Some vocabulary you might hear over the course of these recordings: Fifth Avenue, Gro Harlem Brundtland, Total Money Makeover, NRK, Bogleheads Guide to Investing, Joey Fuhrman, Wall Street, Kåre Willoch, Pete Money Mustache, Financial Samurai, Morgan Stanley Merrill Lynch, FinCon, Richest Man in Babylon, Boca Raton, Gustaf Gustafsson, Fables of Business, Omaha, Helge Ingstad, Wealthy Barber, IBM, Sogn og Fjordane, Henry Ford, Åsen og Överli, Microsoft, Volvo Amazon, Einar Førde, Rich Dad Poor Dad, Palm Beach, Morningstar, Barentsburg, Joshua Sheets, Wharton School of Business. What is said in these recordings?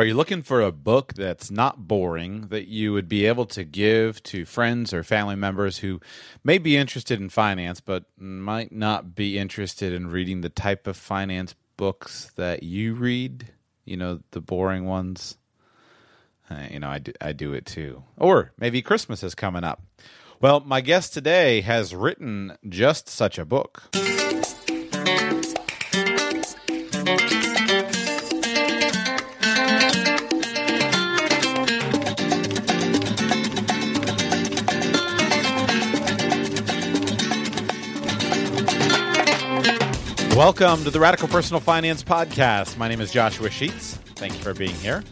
Are you looking for a book that's not boring that you would be able to give to friends or family members who may be interested in finance but might not be interested in reading the type of finance books that you read? You know, the boring ones. I do it too. Or maybe Christmas is coming up. Well, my guest today has written just such a book. Welcome to the Radical Personal Finance Podcast. My name is Joshua Sheets. Thank you for being here.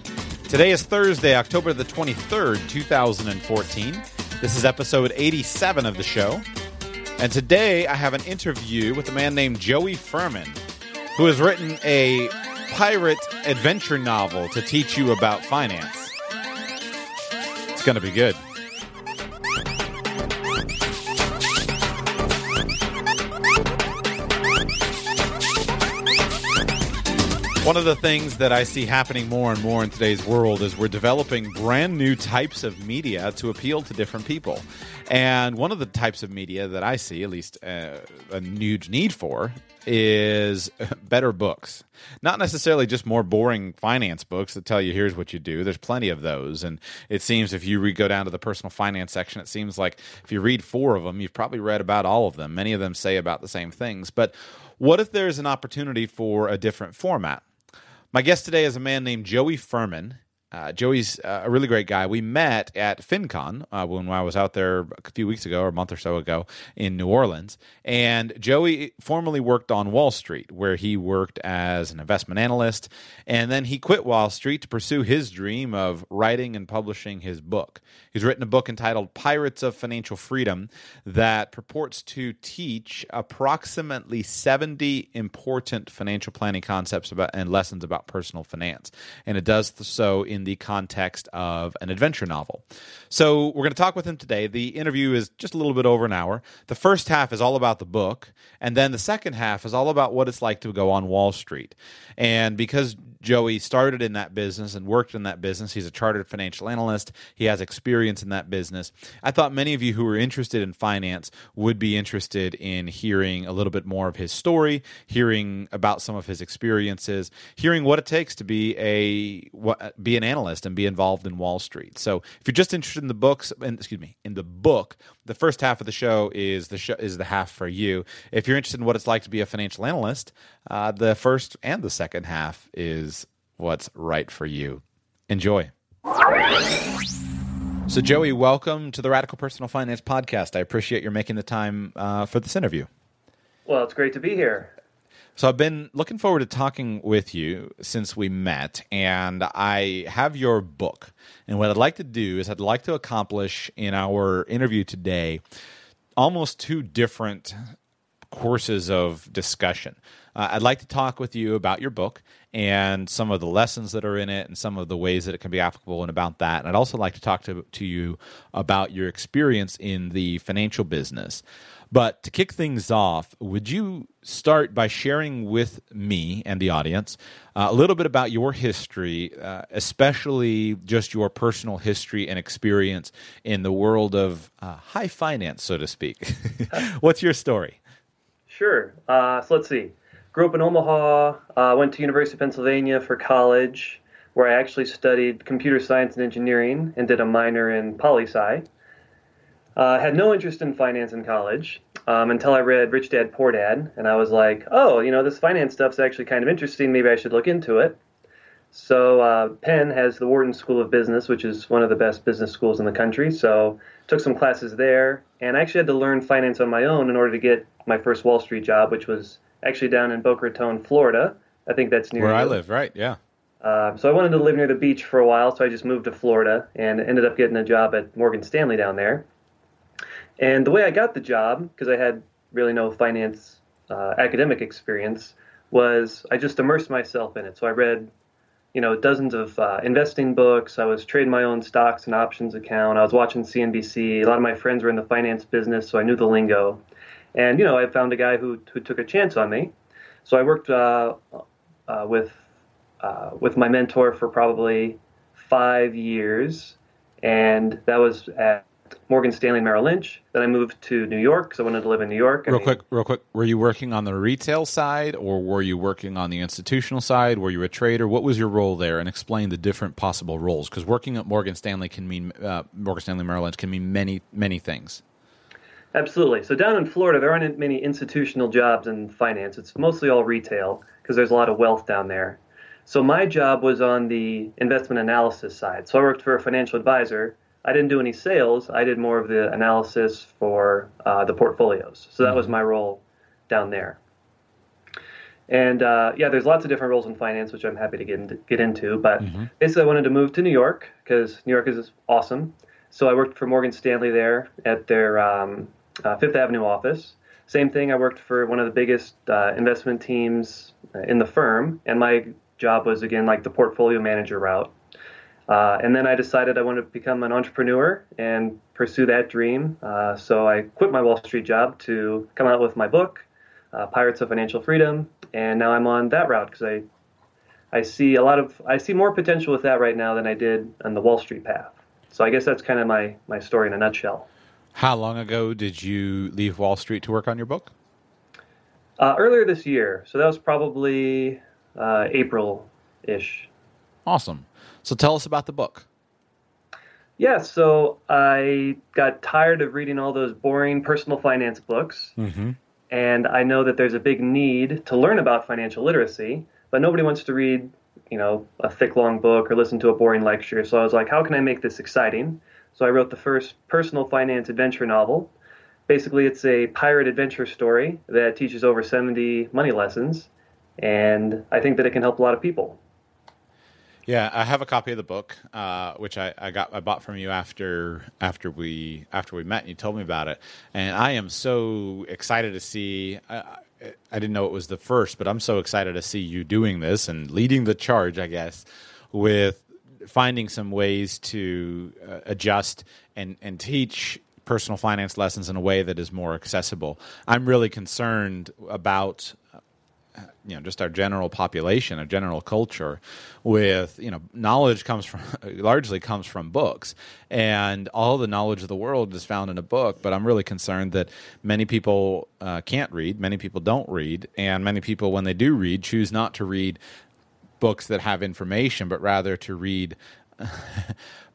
Today is Thursday, October the 23rd, 2014. This is episode 87 of the show. And today I have an interview with a man named Joey Fuhrman, who has written a pirate adventure novel to teach you about finance. It's going to be good. One of the things that I see happening more and more in today's world is we're developing brand new types of media to appeal to different people. And one of the types of media that I see, at least a huge need for, is better books. Not necessarily just more boring finance books that tell you here's what you do. There's plenty of those. And it seems if you go down to the personal finance section, it seems like if you read four of them, you've probably read about all of them. Many of them say about the same things. But what if there's an opportunity for a different format? My guest today is a man named Joey Fuhrman. Joey's a really great guy. We met at FinCon when I was out there a few weeks ago or a month or so ago in New Orleans. And Joey formerly worked on Wall Street, where he worked as an investment analyst. And then he quit Wall Street to pursue his dream of writing and publishing his book. He's written a book entitled Pirates of Financial Freedom that purports to teach approximately 70 important financial planning concepts about and lessons about personal finance. And it does so in the context of an adventure novel. So we're going to talk with him today. The interview is just a little bit over an hour. The first half is all about the book, and then the second half is all about what it's like to go on Wall Street. And because Joey started in that business and worked in that business, he's a chartered financial analyst, he has experience in that business, I thought many of you who are interested in finance would be interested in hearing a little bit more of his story, hearing about some of his experiences, hearing what it takes to be an analyst and be involved in Wall Street. So if you're just interested in the books, in the book, the first half of the show is the half for you. If you're interested in what it's like to be a financial analyst, the first and the second half is what's right for you. Enjoy. So Joey, welcome to the Radical Personal Finance Podcast. I appreciate your making the time for this interview. Well, it's great to be here. So I've been looking forward to talking with you since we met, and I have your book. And what I'd like to do is I'd like to accomplish in our interview today almost two different courses of discussion. I'd like to talk with you about your book and some of the lessons that are in it and some of the ways that it can be applicable and about that. And I'd also like to talk to you about your experience in the financial business. But to kick things off, would you start by sharing with me and the audience a little bit about your history, especially just your personal history and experience in the world of high finance, so to speak? What's your story? Sure. So let's see. Grew up in Omaha, went to University of Pennsylvania for college, where I actually studied computer science and engineering and did a minor in poli-sci. Had no interest in finance in college until I read Rich Dad, Poor Dad, and I was like, oh, you know, this finance stuff's actually kind of interesting. Maybe I should look into it. So Penn has the Wharton School of Business, which is one of the best business schools in the country. So took some classes there, and I actually had to learn finance on my own in order to get my first Wall Street job, which was actually down in Boca Raton, Florida. I think that's near where I live, right? Yeah. So I wanted to live near the beach for a while, so I just moved to Florida and ended up getting a job at Morgan Stanley down there. And the way I got the job, because I had really no finance academic experience, was I just immersed myself in it. So I read, you know, dozens of investing books. I was trading my own stocks and options account. I was watching CNBC. A lot of my friends were in the finance business, so I knew the lingo. And, you know, I found a guy who took a chance on me. So I worked with with my mentor for probably 5 years, and that was at Morgan Stanley Merrill Lynch. Then I moved to New York because I wanted to live in New York. Real quick. Were you working on the retail side, or were you working on the institutional side? Were you a trader? What was your role there? And explain the different possible roles, because working at Morgan Stanley can mean Morgan Stanley Merrill Lynch can mean many, many things. Absolutely. So down in Florida, there aren't many institutional jobs in finance. It's mostly all retail because there's a lot of wealth down there. So my job was on the investment analysis side. So I worked for a financial advisor. I didn't do any sales. I did more of the analysis for the portfolios. So that was my role down there. And there's lots of different roles in finance, which I'm happy to get into. But basically, I wanted to move to New York because New York is awesome. So I worked for Morgan Stanley there at their Fifth Avenue office. Same thing. I worked for one of the biggest investment teams in the firm, and my job was again like the portfolio manager route. And then I decided I wanted to become an entrepreneur and pursue that dream. So I quit my Wall Street job to come out with my book, Pirates of Financial Freedom, and now I'm on that route because I see more potential with that right now than I did on the Wall Street path. So I guess that's kind of my story in a nutshell. How long ago did you leave Wall Street to work on your book? Earlier this year. So that was probably April-ish. Awesome. So tell us about the book. Yeah, so I got tired of reading all those boring personal finance books. And I know that there's a big need to learn about financial literacy, but nobody wants to read, a thick, long book or listen to a boring lecture. So I was like, how can I make this exciting? So I wrote the first personal finance adventure novel. Basically, it's a pirate adventure story that teaches over 70 money lessons, and I think that it can help a lot of people. Yeah, I have a copy of the book, which I bought from you after we met, and you told me about it. And I am so excited to see. I didn't know it was the first, but I'm so excited to see you doing this and leading the charge, I guess, with finding some ways to adjust and teach personal finance lessons in a way that is more accessible. I'm really concerned about just our general population, our general culture with, knowledge largely comes from books, and all the knowledge of the world is found in a book. But I'm really concerned that many people can't read, many people don't read, and many people, when they do read, choose not to read books that have information, but rather to read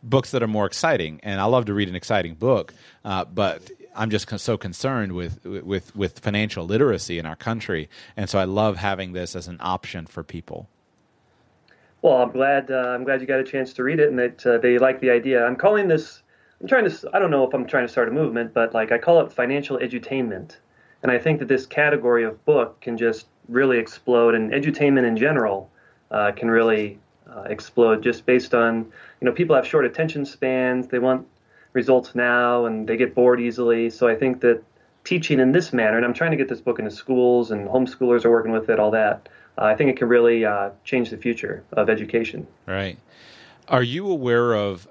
books that are more exciting. And I love to read an exciting book, but I'm just so concerned with financial literacy in our country. And so I love having this as an option for people. Well, I'm glad you got a chance to read it and that they like the idea. I don't know if I'm trying to start a movement, but I call it financial edutainment. And I think that this category of book can just really explode, and edutainment in general can really explode just based on, people have short attention spans. They want results now, and they get bored easily. So I think that teaching in this manner, and I'm trying to get this book into schools, and homeschoolers are working with it, all that, I think it can really change the future of education. Right. Are you aware of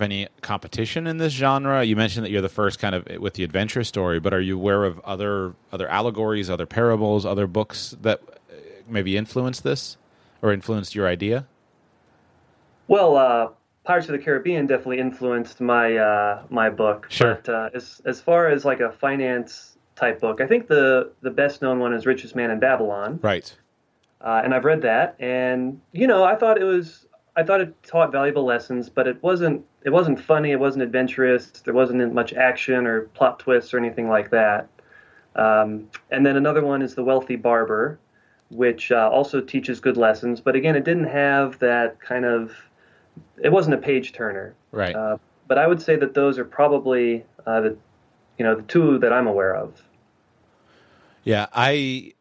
any competition in this genre? You mentioned that you're the first kind of with the adventure story, but are you aware of other allegories, other parables, other books that maybe influenced this or influenced your idea? Well, Pirates of the Caribbean definitely influenced my book. Sure. But as far as a finance type book, I think the best known one is Richest Man in Babylon. Right. And I've read that, and I thought it taught valuable lessons, but it wasn't funny, it wasn't adventurous, there wasn't much action or plot twists or anything like that. And then another one is The Wealthy Barber, which also teaches good lessons, but again, it didn't have that kind of. It wasn't a page turner, right? But I would say that those are probably the two that I'm aware of. Yeah, I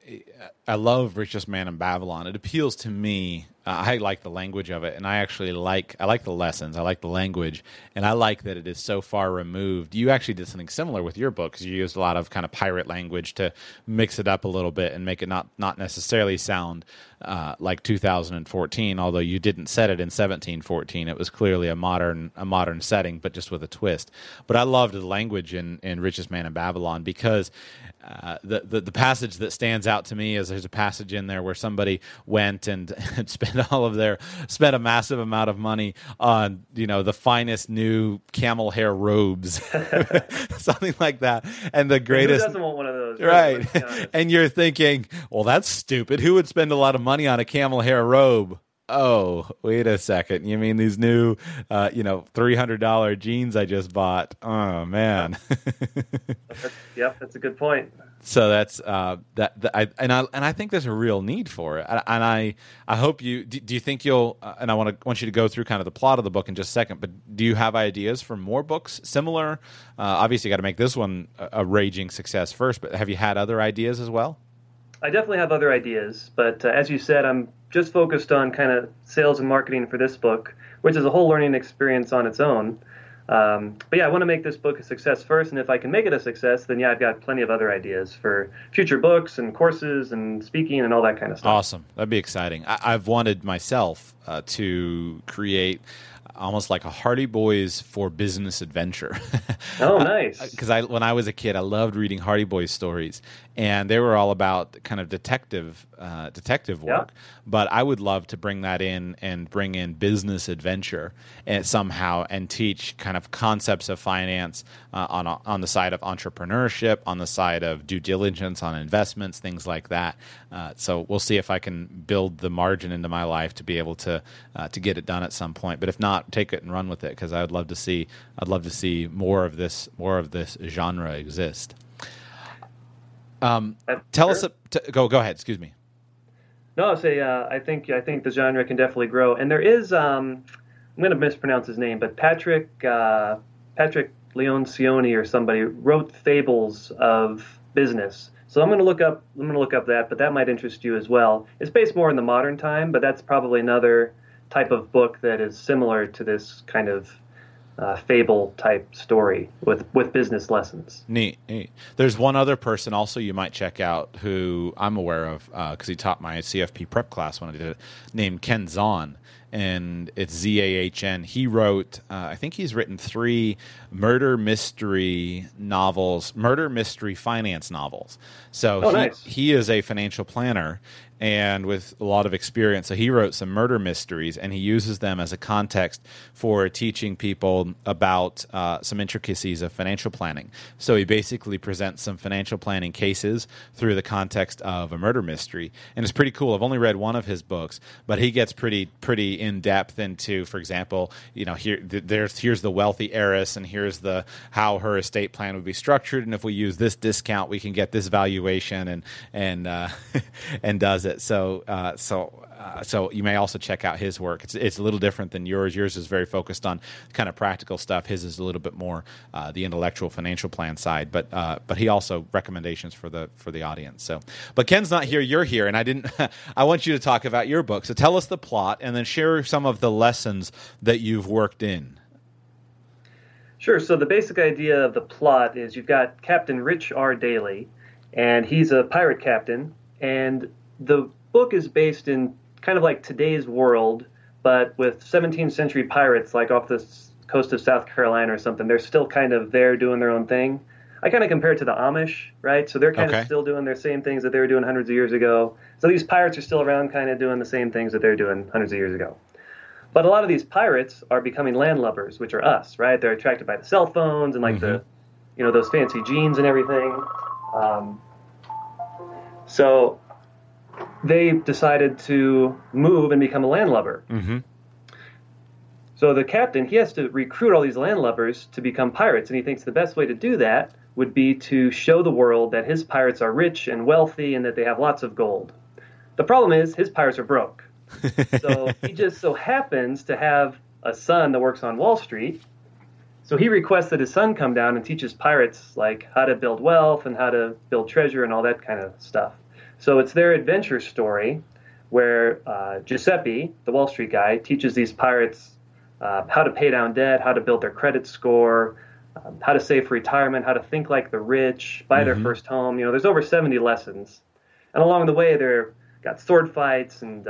love Richest Man in Babylon. It appeals to me. I like the language of it, and I actually like the lessons. I like the language, and I like that it is so far removed. You actually did something similar with your book because you used a lot of kind of pirate language to mix it up a little bit and make it not necessarily sound like 2014, although you didn't set it in 1714. It was clearly a modern setting, but just with a twist. But I loved the language in Richest Man in Babylon, because the passage that stands out to me is there's a passage in there where somebody went and spent a massive amount of money on, the finest new camel hair robes, something like that. And the greatest, who doesn't want one of those? Right. And you're thinking, well, that's stupid. Who would spend a lot of money on a camel hair robe? Oh, wait a second. You mean these new, $300 jeans I just bought? Oh, man. Yep, that's a good point. So that's I think there's a real need for it. And I hope you do you think you'll and I want you to go through kind of the plot of the book in just a second. But do you have ideas for more books similar? Obviously, you got to make this one a raging success first. But have you had other ideas as well? I definitely have other ideas, but as you said, I'm just focused on kind of sales and marketing for this book, which is a whole learning experience on its own. But yeah, I want to make this book a success first, and if I can make it a success, then yeah, I've got plenty of other ideas for future books and courses and speaking and all that kind of stuff. Awesome. That'd be exciting. I've wanted myself to create almost like a Hardy Boys for business adventure. Oh, nice. Because when I was a kid, I loved reading Hardy Boys stories, and they were all about kind of detective work. Yeah. But I would love to bring that in and bring in business adventure and somehow and teach kind of concepts of finance on the side of entrepreneurship, on the side of due diligence, on investments, things like that. So we'll see if I can build the margin into my life to be able to get it done at some point. But if not, take it and run with it, because I'd love to see more of this genre exist. Tell us. Go ahead. Excuse me. No, I'll say I think the genre can definitely grow, and there is I'm going to mispronounce his name, but Patrick Leoncioni or somebody wrote Fables of Business. So I'm going to look up that, but that might interest you as well. It's based more in the modern time, but that's probably another type of book that is similar to this kind of fable type story with business lessons. Neat. There's one other person also you might check out who I'm aware of because he taught my CFP prep class when I did it, named Ken Zahn. And it's Zahn. He wrote, I think he's written 3 murder mystery finance novels. So nice. He is a financial planner and with a lot of experience. So he wrote some murder mysteries, and he uses them as a context for teaching people about some intricacies of financial planning. So he basically presents some financial planning cases through the context of a murder mystery. And it's pretty cool. I've only read one of his books, but he gets pretty in-depth into, for example, here's the wealthy heiress, and here's how her estate plan would be structured. And if we use this discount, we can get this valuation and and does it. So you may also check out his work. It's a little different than yours. Yours is very focused on kind of practical stuff. His is a little bit more the intellectual financial plan side. But he also recommendations for the audience. So, but Ken's not here. You're here, and I want you to talk about your book. So tell us the plot, and then share some of the lessons that you've worked in. Sure. So the basic idea of the plot is you've got Captain Rich R. Daley, and he's a pirate captain, and the book is based in kind of like today's world, but with 17th century pirates, like off the coast of South Carolina or something. They're still kind of there doing their own thing. I kind of compare it to the Amish, right? So they're kind of still doing their same things that they were doing hundreds of years ago. So these pirates are still around kind of doing the same things that they were doing hundreds of years ago. But a lot of these pirates are becoming landlubbers, which are us, right? They're attracted by the cell phones and like the, those fancy jeans and everything. So they decided to move and become a landlubber. Mm-hmm. So the captain, he has to recruit all these landlubbers to become pirates, and he thinks the best way to do that would be to show the world that his pirates are rich and wealthy and that they have lots of gold. The problem is his pirates are broke. So he just so happens to have a son that works on Wall Street. So he requests that his son come down and teach his pirates like how to build wealth and how to build treasure and all that kind of stuff. So it's their adventure story where Giuseppe, the Wall Street guy, teaches these pirates how to pay down debt, how to build their credit score, how to save for retirement, how to think like the rich, buy their first home. There's over 70 lessons. And along the way, they're got sword fights and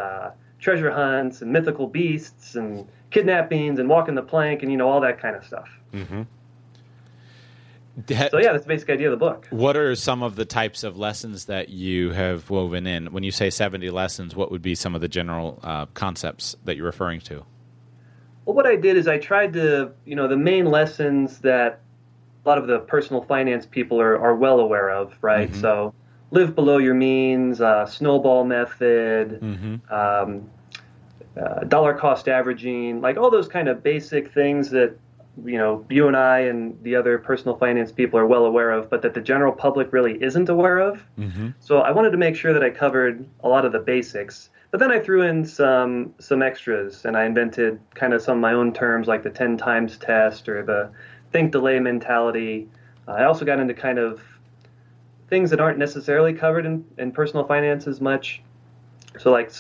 treasure hunts and mythical beasts and kidnappings and walking the plank and, you know, all that kind of stuff. Mm-hmm. So, yeah, that's the basic idea of the book. What are some of the types of lessons that you have woven in? When you say 70 lessons, what would be some of the general concepts that you're referring to? Well, what I did is I tried to, you know, the main lessons that a lot of the personal finance people are well aware of, right? Mm-hmm. So live below your means, snowball method, mm-hmm. Dollar cost averaging, like all those kind of basic things that, you know, you and I and the other personal finance people are well aware of, but that the general public really isn't aware of. Mm-hmm. So I wanted to make sure that I covered a lot of the basics, but then I threw in some extras, and I invented kind of some of my own terms, like the 10 times test or the think, delay mentality. I also got into kind of things that aren't necessarily covered in personal finance as much. So like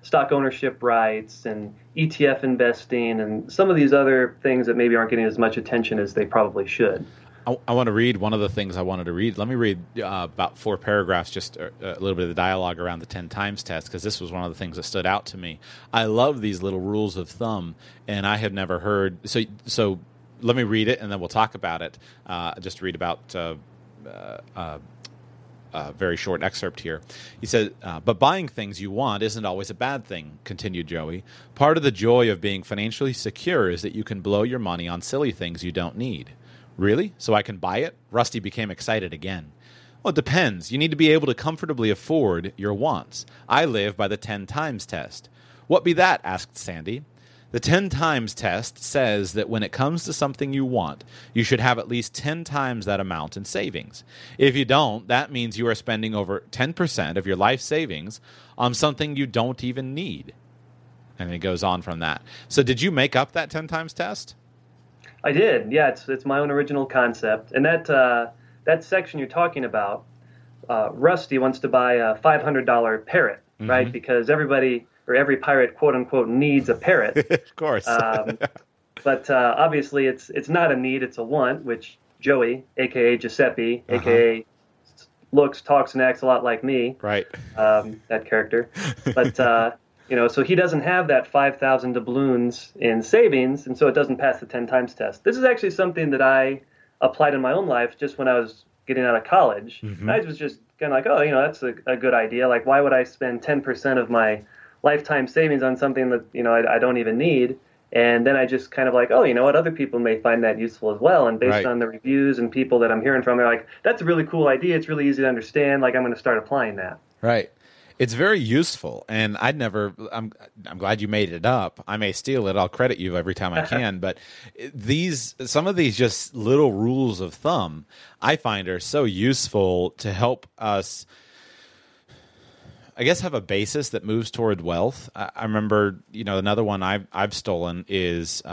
stock ownership rights and ETF investing and some of these other things that maybe aren't getting as much attention as they probably should. I want to read one of the things I wanted to read. Let me read about 4 paragraphs, just a little bit of the dialogue around the 10 times test, because this was one of the things that stood out to me. I love these little rules of thumb, and I had never heard. So let me read it, and then we'll talk about it. Just read about a very short excerpt here. He said, but buying things you want isn't always a bad thing, continued Joey. Part of the joy of being financially secure is that you can blow your money on silly things you don't need. Really? So I can buy it? Rusty became excited again. Well, it depends. You need to be able to comfortably afford your wants. I live by the 10 times test. What be that? Asked Sandy. The 10 times test says that when it comes to something you want, you should have at least 10 times that amount in savings. If you don't, that means you are spending over 10% of your life savings on something you don't even need. And it goes on from that. So did you make up that 10 times test? I did. Yeah, it's my own original concept. And that section you're talking about, Rusty wants to buy a $500 parrot, mm-hmm. right? Because every pirate, quote unquote, needs a parrot. Of course. but obviously it's not a need, it's a want, which Joey, a.k.a. Giuseppe, uh-huh. a.k.a. looks, talks, and acts a lot like me. Right. That character. But, you know, so he doesn't have that 5,000 doubloons in savings, and so it doesn't pass the 10 times test. This is actually something that I applied in my own life just when I was getting out of college. Mm-hmm. I was just kind of like, oh, you know, that's a good idea. Like, why would I spend 10% of my lifetime savings on something that, you know, I don't even need? And then I just kind of like, oh, you know what, other people may find that useful as well. And based right. on the reviews and people that I'm hearing from, they're like, that's a really cool idea. It's really easy to understand. Like, I'm going to start applying that. Right. It's very useful, and I'm glad you made it up. I may steal it. I'll credit you every time I can. But some of these just little rules of thumb I find are so useful to help us, I guess, have a basis that moves toward wealth. I remember, you know, another one I've stolen is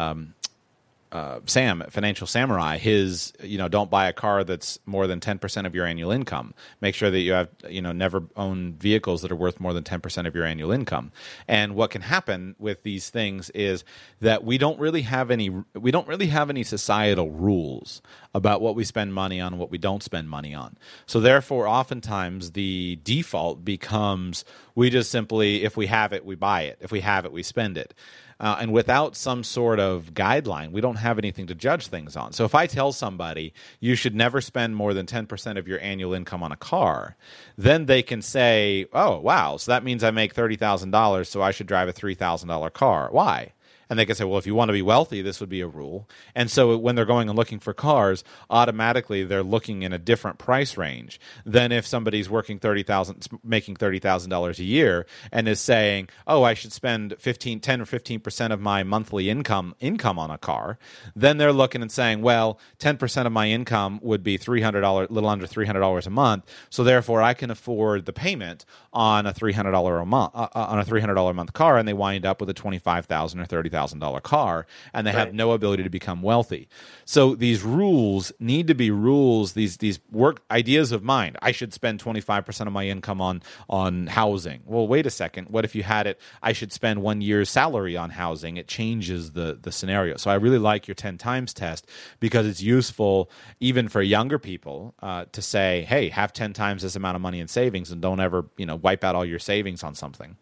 Sam at Financial Samurai. His, you know, don't buy a car that's more than 10% of your annual income. Make sure that you have, you know, never own vehicles that are worth more than 10% of your annual income. And what can happen with these things is that we don't really have any societal rules about what we spend money on and what we don't spend money on. So therefore, oftentimes the default becomes we just simply, if we have it, we buy it. If we have it, we spend it. And without some sort of guideline, we don't have anything to judge things on. So if I tell somebody you should never spend more than 10% of your annual income on a car, then they can say, oh, wow, so that means I make $30,000, so I should drive a $3,000 car. Why? And they can say, well, if you want to be wealthy, this would be a rule. And so when they're going and looking for cars, automatically they're looking in a different price range than if somebody's working making $30,000 a year and is saying, oh, I should spend 10 or 15% of my monthly income on a car. Then they're looking and saying, well, 10% of my income would be $300, little under $300 a month. So therefore, I can afford the payment on a $300 a month car, and they wind up with a $25,000 or $30,000. $150,000 car, and they have no ability to become wealthy. So these rules need to be rules. These work ideas of mine. I should spend 25% of my income on housing. Well, wait a second. What if you had it? I should spend 1 year's salary on housing. It changes the scenario. So I really like your 10 times test because it's useful even for younger people to say, hey, have 10 times this amount of money in savings, and don't ever wipe out all your savings on something.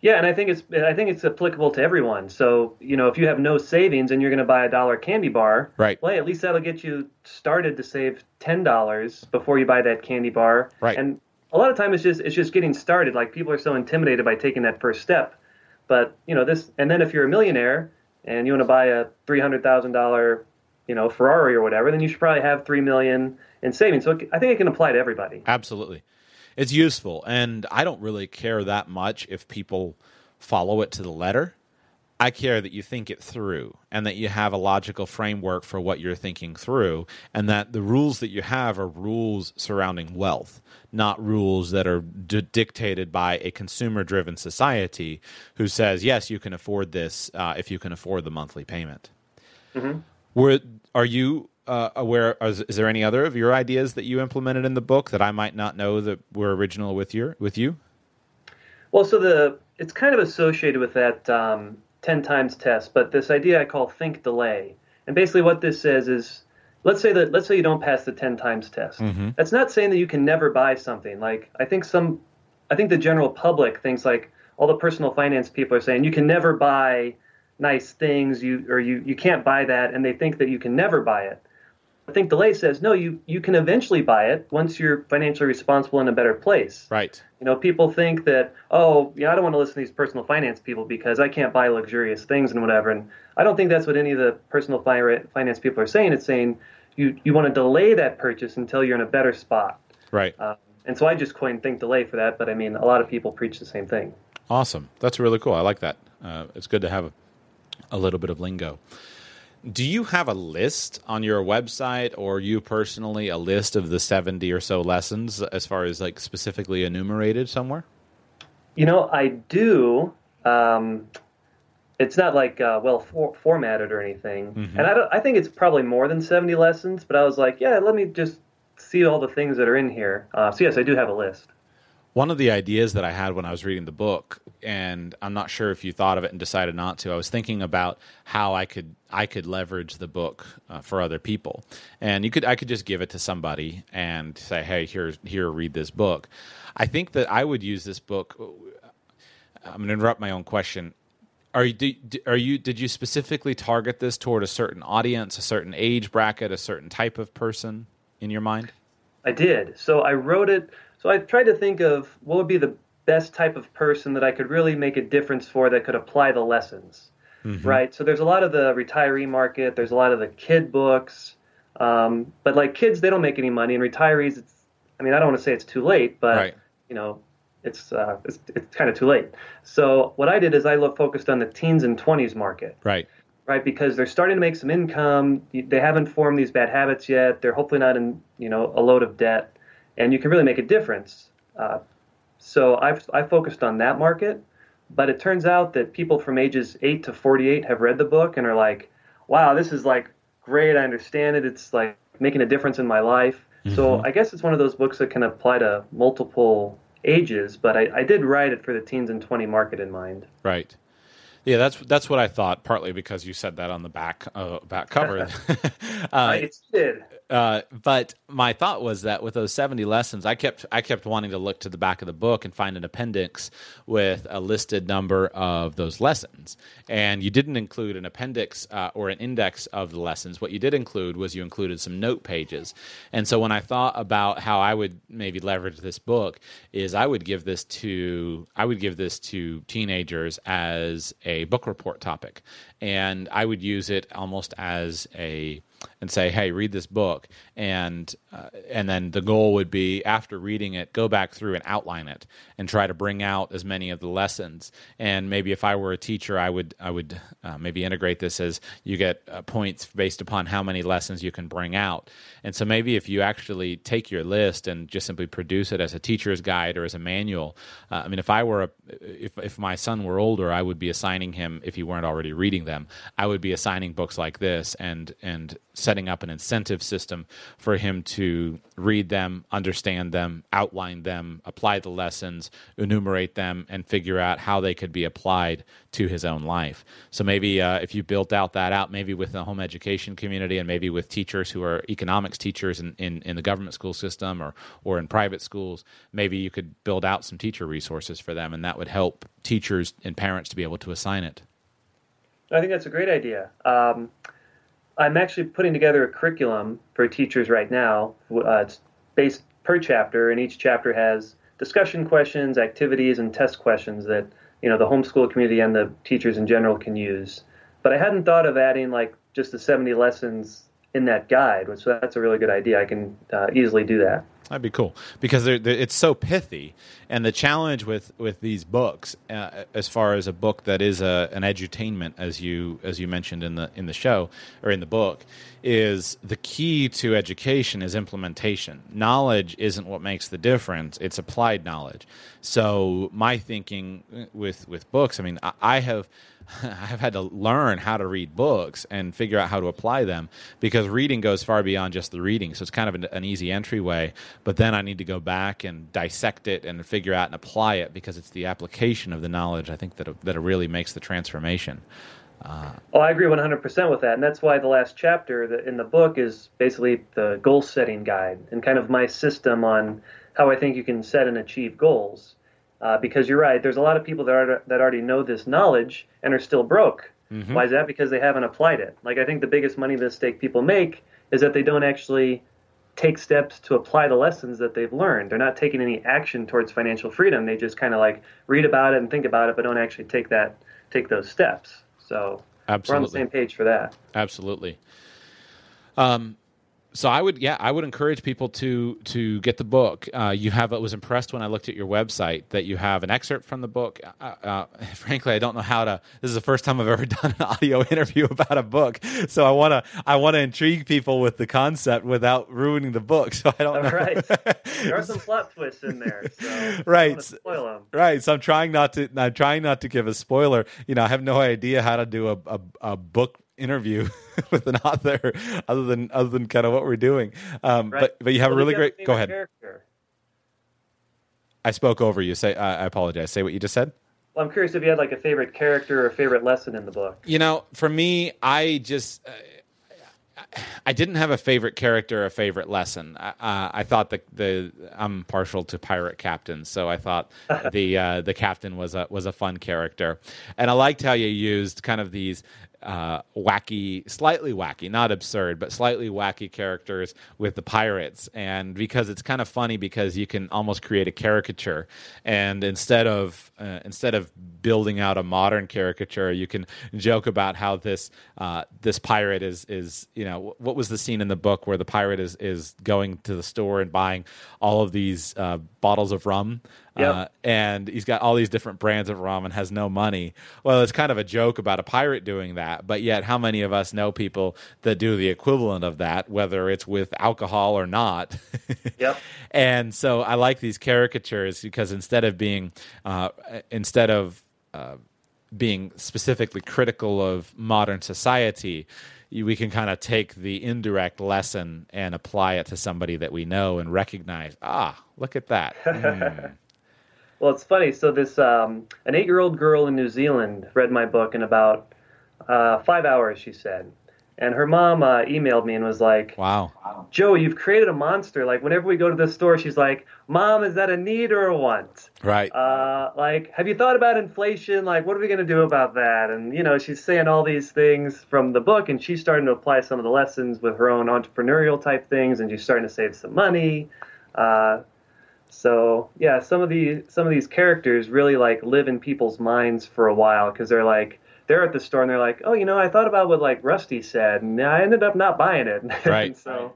Yeah, and I think it's applicable to everyone. So, if you have no savings and you're going to buy a $1 candy bar, right? Well, at least that'll get you started to save $10 before you buy that candy bar. Right. And a lot of time it's just getting started. Like, people are so intimidated by taking that first step. But, and then if you're a millionaire and you want to buy a $300,000, Ferrari or whatever, then you should probably have $3 million in savings. So I think it can apply to everybody. Absolutely. It's useful, and I don't really care that much if people follow it to the letter. I care that you think it through and that you have a logical framework for what you're thinking through, and that the rules that you have are rules surrounding wealth, not rules that are dictated by a consumer-driven society who says, yes, you can afford this if you can afford the monthly payment. Mm-hmm. Are you... aware? Is there any other of your ideas that you implemented in the book that I might not know that were original with you? Well, so it's kind of associated with that 10 times test, but this idea I call think delay. And basically what this says is, let's say you don't pass the 10 times test. Mm-hmm. That's not saying that you can never buy something. Like, I think the general public thinks, like, all the personal finance people are saying you can never buy nice things, you can't buy that, and they think that you can never buy it. I think delay says, no, you can eventually buy it once you're financially responsible in a better place. Right. People think that, I don't want to listen to these personal finance people because I can't buy luxurious things and whatever. And I don't think that's what any of the personal finance people are saying. It's saying you want to delay that purchase until you're in a better spot. Right. And so I just coined think delay for that. But I mean, a lot of people preach the same thing. Awesome. That's really cool. I like that. It's good to have a little bit of lingo. Do you have a list on your website, or you personally, a list of the 70 or so lessons as far as, like, specifically enumerated somewhere? I do. It's not like formatted or anything. Mm-hmm. And I think it's probably more than 70 lessons, but I was like, yeah, let me just see all the things that are in here. So yes, I do have a list. One of the ideas that I had when I was reading the book, and I'm not sure if you thought of it and decided not to, I was thinking about how I could leverage the book for other people, and I could just give it to somebody and say, hey, here, read this book. I think that I would use this book. I'm going to interrupt my own question. Did you specifically target this toward a certain audience, a certain age bracket, a certain type of person in your mind? I did. So I wrote it. So I tried to think of what would be the best type of person that I could really make a difference for, that could apply the lessons, mm-hmm. right? So there's a lot of the retiree market. There's a lot of the kid books. But, like, kids, they don't make any money. And retirees, I don't want to say it's too late, but, it's kind of too late. So what I did is I focused on the teens and 20s market. Right. Right, because they're starting to make some income. They haven't formed these bad habits yet. They're hopefully not in, a load of debt. And you can really make a difference. So I focused on that market, but it turns out that people from ages 8 to 48 have read the book and are like, wow, this is, like, great. I understand it. It's, like, making a difference in my life. Mm-hmm. So I guess it's one of those books that can apply to multiple ages, but I did write it for the teens and 20 market in mind. Right. Yeah, that's what I thought, partly because you said that on the back cover. It did. But my thought was that with those 70 lessons, I kept wanting to look to the back of the book and find an appendix with a listed number of those lessons. And you didn't include an appendix or an index of the lessons. What you did include was you included some note pages. And so when I thought about how I would maybe leverage this book, is I would give this to teenagers as a book report topic, and I would use it almost as a and say, hey, read this book. And then the goal would be, after reading it, go back through and outline it and try to bring out as many of the lessons. And maybe if I were a teacher, I would maybe integrate this as you get points based upon how many lessons you can bring out. And so maybe if you actually take your list and just simply produce it as a teacher's guide or as a manual. I mean, if my son were older, I would be assigning him, if he weren't already reading them, I would be assigning books like this and setting up an incentive system for him to read them, understand them, outline them, apply the lessons, enumerate them, and figure out how they could be applied to his own life. So maybe if you built out, maybe with the home education community and maybe with teachers who are economics teachers in the government school system or in private schools, maybe you could build out some teacher resources for them, and that would help teachers and parents to be able to assign it. I think that's a great idea. I'm actually putting together a curriculum for teachers right now. It's based per chapter, and each chapter has discussion questions, activities, and test questions that the homeschool community and the teachers in general can use. But I hadn't thought of adding just the 70 lessons in that guide, so that's a really good idea. I can easily do that. That'd be cool, because it's so pithy. And the challenge with these books, as far as a book that is an edutainment, as you mentioned in the show or in the book, is the key to education is implementation. Knowledge isn't what makes the difference; it's applied knowledge. So my thinking with books, I mean, I've had to learn how to read books and figure out how to apply them, because reading goes far beyond just the reading. So it's kind of an easy entryway, but then I need to go back and dissect it and figure out and apply it, because it's the application of the knowledge, I think, that really makes the transformation. I agree 100% with that, and that's why the last chapter in the book is basically the goal-setting guide and kind of my system on how I think you can set and achieve goals. Because you're right, there's a lot of people that already know this knowledge and are still broke. Mm-hmm. Why is that? Because they haven't applied it. I think the biggest money mistake people make is that they don't actually take steps to apply the lessons that they've learned. They're not taking any action towards financial freedom. They just kind of read about it and think about it, but don't actually take those steps. So Absolutely. We're on the same page for that. Absolutely. So I would encourage people to get the book. I was impressed when I looked at your website that you have an excerpt from the book. Frankly, I don't know how to. This is the first time I've ever done an audio interview about a book, so I wanna intrigue people with the concept without ruining the book. So I don't know. Right. There are some plot twists in there. So right. Don't spoil them. Right. So I'm trying not to give a spoiler. I have no idea how to do a book interview with an author other than kind of what we're doing. Right. But you have a really great, go ahead. Character. I spoke over you. Say, I apologize. Say what you just said. Well, I'm curious if you had a favorite character or favorite lesson in the book. For me, I just, I didn't have a favorite character or a favorite lesson. I thought I'm partial to pirate captains, so I thought the captain was a fun character. And I liked how you used kind of these slightly wacky, not absurd, but slightly wacky characters with the pirates. And because it's kind of funny, because you can almost create a caricature, and instead of building out a modern caricature, you can joke about how this pirate is what was the scene in the book where the pirate is going to the store and buying all of these bottles of rum. Yep. And he's got all these different brands of rum and has no money. Well, it's kind of a joke about a pirate doing that, but yet how many of us know people that do the equivalent of that, whether it's with alcohol or not? Yep. And so I like these caricatures, because instead of being specifically critical of modern society, we can kind of take the indirect lesson and apply it to somebody that we know and recognize, look at that. Mm. Well, it's funny. So this an 8-year-old girl in New Zealand read my book in about 5 hours, she said. And her mom emailed me and was like, "Wow, Joey, you've created a monster. Whenever we go to the store, she's like, 'Mom, is that a need or a want?' Right. Have you thought about inflation? What are we going to do about that?" And, she's saying all these things from the book, and she's starting to apply some of the lessons with her own entrepreneurial type things, and she's starting to save some money. So yeah, some of these characters really live in people's minds for a while, because they're they're at the store and they're like, oh, you know, I thought about what like Rusty said and I ended up not buying it. Right. And so,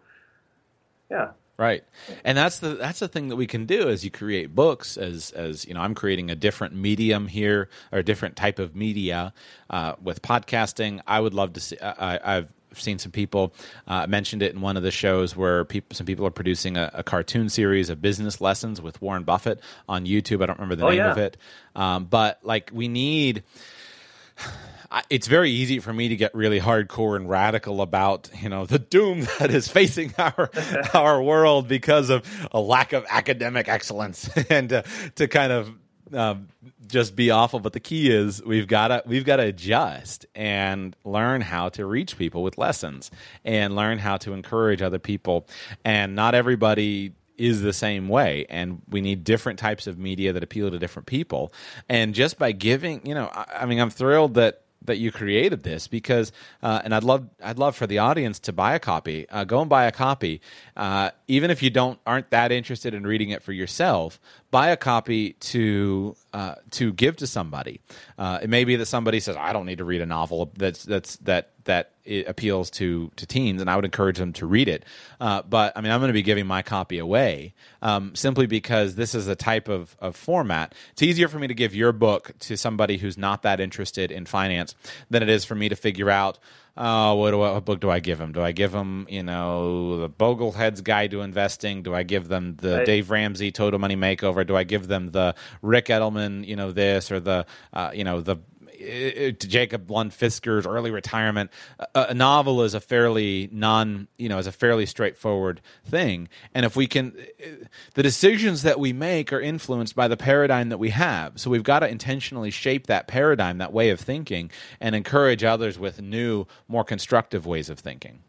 yeah. Right. And that's the thing that we can do as you create books, as you know, I'm creating a different medium here or a different type of media with podcasting. I would love to see, I've seen some people mentioned it in one of the shows where some people are producing a cartoon series of business lessons with Warren Buffett on YouTube. I don't remember the name of it. But like we need... It's very easy for me to get really hardcore and radical about, you know, the doom that is facing our world because of a lack of academic excellence, and to kind of just be awful. But the key is we've got to adjust and learn how to reach people with lessons and learn how to encourage other people. And not everybody is the same way, and we need different types of media that appeal to different people. And just by giving, you know, I mean, I'm thrilled that you created this because, and I'd love for the audience to buy a copy. Go and buy a copy, even if you aren't that interested in reading it for yourself. Buy a copy to give to somebody. It may be that somebody says, "I don't need to read a novel that it appeals to teens," and I would encourage them to read it. But I mean, I'm going to be giving my copy away simply because this is a type of format. It's easier for me to give your book to somebody who's not that interested in finance than it is for me to figure out, what book do I give them? Do I give them, you know, the Bogleheads Guide to Investing? Do I give them the Dave Ramsey Total Money Makeover? Do I give them the Rick Edelman, you know, this, or the, you know, the Jacob Lund Fisker's Early Retirement? A novel is a fairly straightforward thing. And if we can, the decisions that we make are influenced by the paradigm that we have. So we've got to intentionally shape that paradigm, that way of thinking, and encourage others with new, more constructive ways of thinking.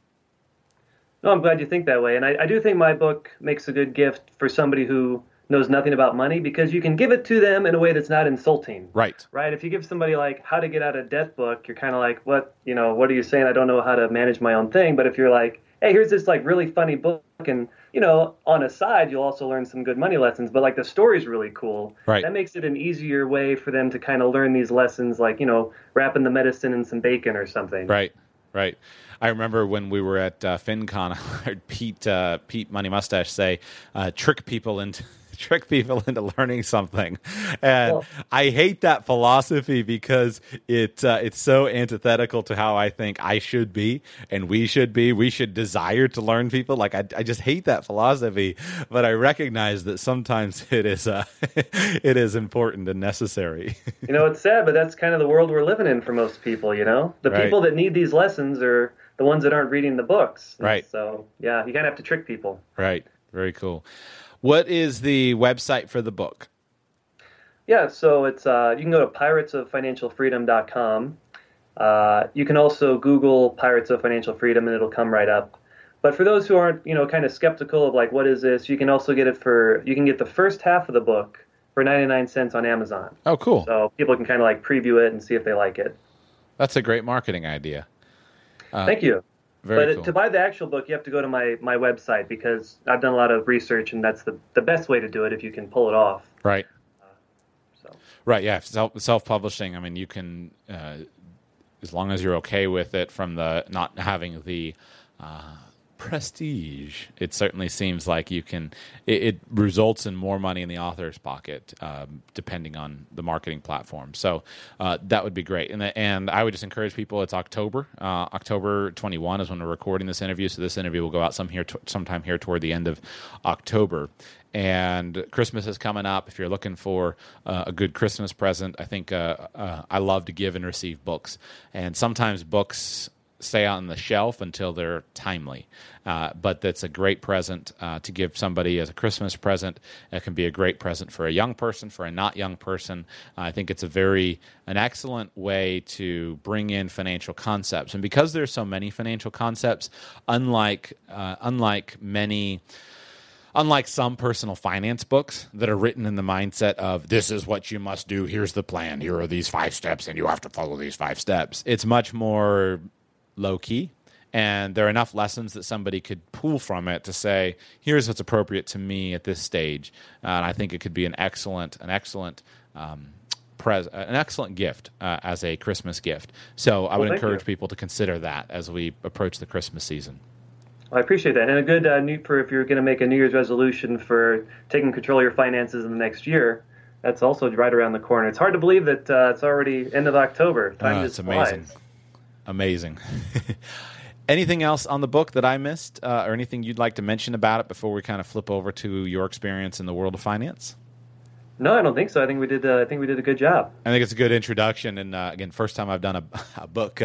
No, I'm glad you think that way. And I do think my book makes a good gift for somebody who knows nothing about money, because you can give it to them in a way that's not insulting. Right. Right. If you give somebody like How to Get Out of Debt book, you're kind of like, what are you saying? I don't know how to manage my own thing. But if you're like, hey, here's this like really funny book, and, you know, on a side, you'll also learn some good money lessons, but like the story's really cool. Right. That makes it an easier way for them to kind of learn these lessons, like, you know, wrapping the medicine in some bacon or something. Right. Right. I remember when we were at FinCon, I heard Pete Money Mustache say, trick people into learning something. And cool. I hate that philosophy because it's so antithetical to how I think I should be and we should be. We should desire to learn people. Like I just hate that philosophy, but I recognize that sometimes it is it is important and necessary. You know, it's sad, but that's kind of the world we're living in for most people, you know? The people that need these lessons are the ones that aren't reading the books. Right. And so, yeah, you kind of have to trick people. Right. Very cool. What is the website for the book? Yeah, so it's you can go to piratesoffinancialfreedom.com. You can also Google Pirates of Financial Freedom, and it'll come right up. But for those who aren't, you know, kind of skeptical of like, what is this? You can also get it you can get the first half of the book for 99 cents on Amazon. Oh, cool! So people can kind of like preview it and see if they like it. That's a great marketing idea. Thank you. But to buy the actual book, you have to go to my website, because I've done a lot of research, and that's the best way to do it if you can pull it off. Right. Right, yeah, self-publishing, I mean, you can, as long as you're okay with it from the not having the prestige, it certainly seems like you can, it results in more money in the author's pocket, depending on the marketing platform. So that would be great. And I would just encourage people, it's October. October 21 is when we're recording this interview. So this interview will go out sometime here toward the end of October. And Christmas is coming up. If you're looking for a good Christmas present, I think I love to give and receive books. And sometimes books stay on the shelf until they're timely. But that's a great present to give somebody as a Christmas present. It can be a great present for a young person, for a not young person. I think it's an excellent way to bring in financial concepts. And because there's so many financial concepts, unlike some personal finance books that are written in the mindset of, this is what you must do, here's the plan, here are these 5 steps, and you have to follow these 5 steps. It's much more low key, and there are enough lessons that somebody could pull from it to say, here's what's appropriate to me at this stage. And I think it could be an excellent an excellent gift as a Christmas gift. So I would encourage people to consider that as we approach the Christmas season. Well, I appreciate that. And a good new for if you're going to make a New Year's resolution for taking control of your finances in the next year, that's also right around the corner. It's hard to believe that it's already end of October. Time just flies. Amazing. Anything else on the book that I missed or anything you'd like to mention about it before we kind of flip over to your experience in the world of finance? No, I don't think so. I think we did. I think we did a good job. I think it's a good introduction, and again, first time I've done a book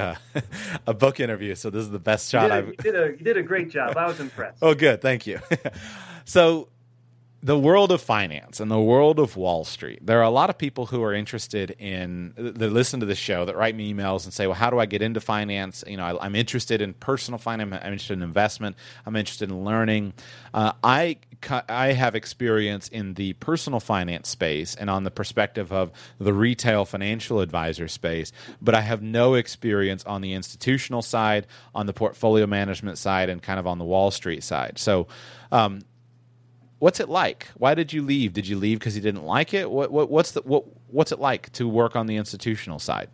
interview, so this is the best shot. You did a great job. I was impressed. Oh, good, thank you. So, the world of finance and the world of Wall Street. There are a lot of people who are interested in that listen to the show that write me emails and say, "Well, how do I get into finance? You know, I'm interested in personal finance. I'm interested in investment. I'm interested in learning." I have experience in the personal finance space and on the perspective of the retail financial advisor space, but I have no experience on the institutional side, on the portfolio management side, and kind of on the Wall Street side. So, what's it like? Why did you leave? Did you leave because you didn't like it? What's it like to work on the institutional side?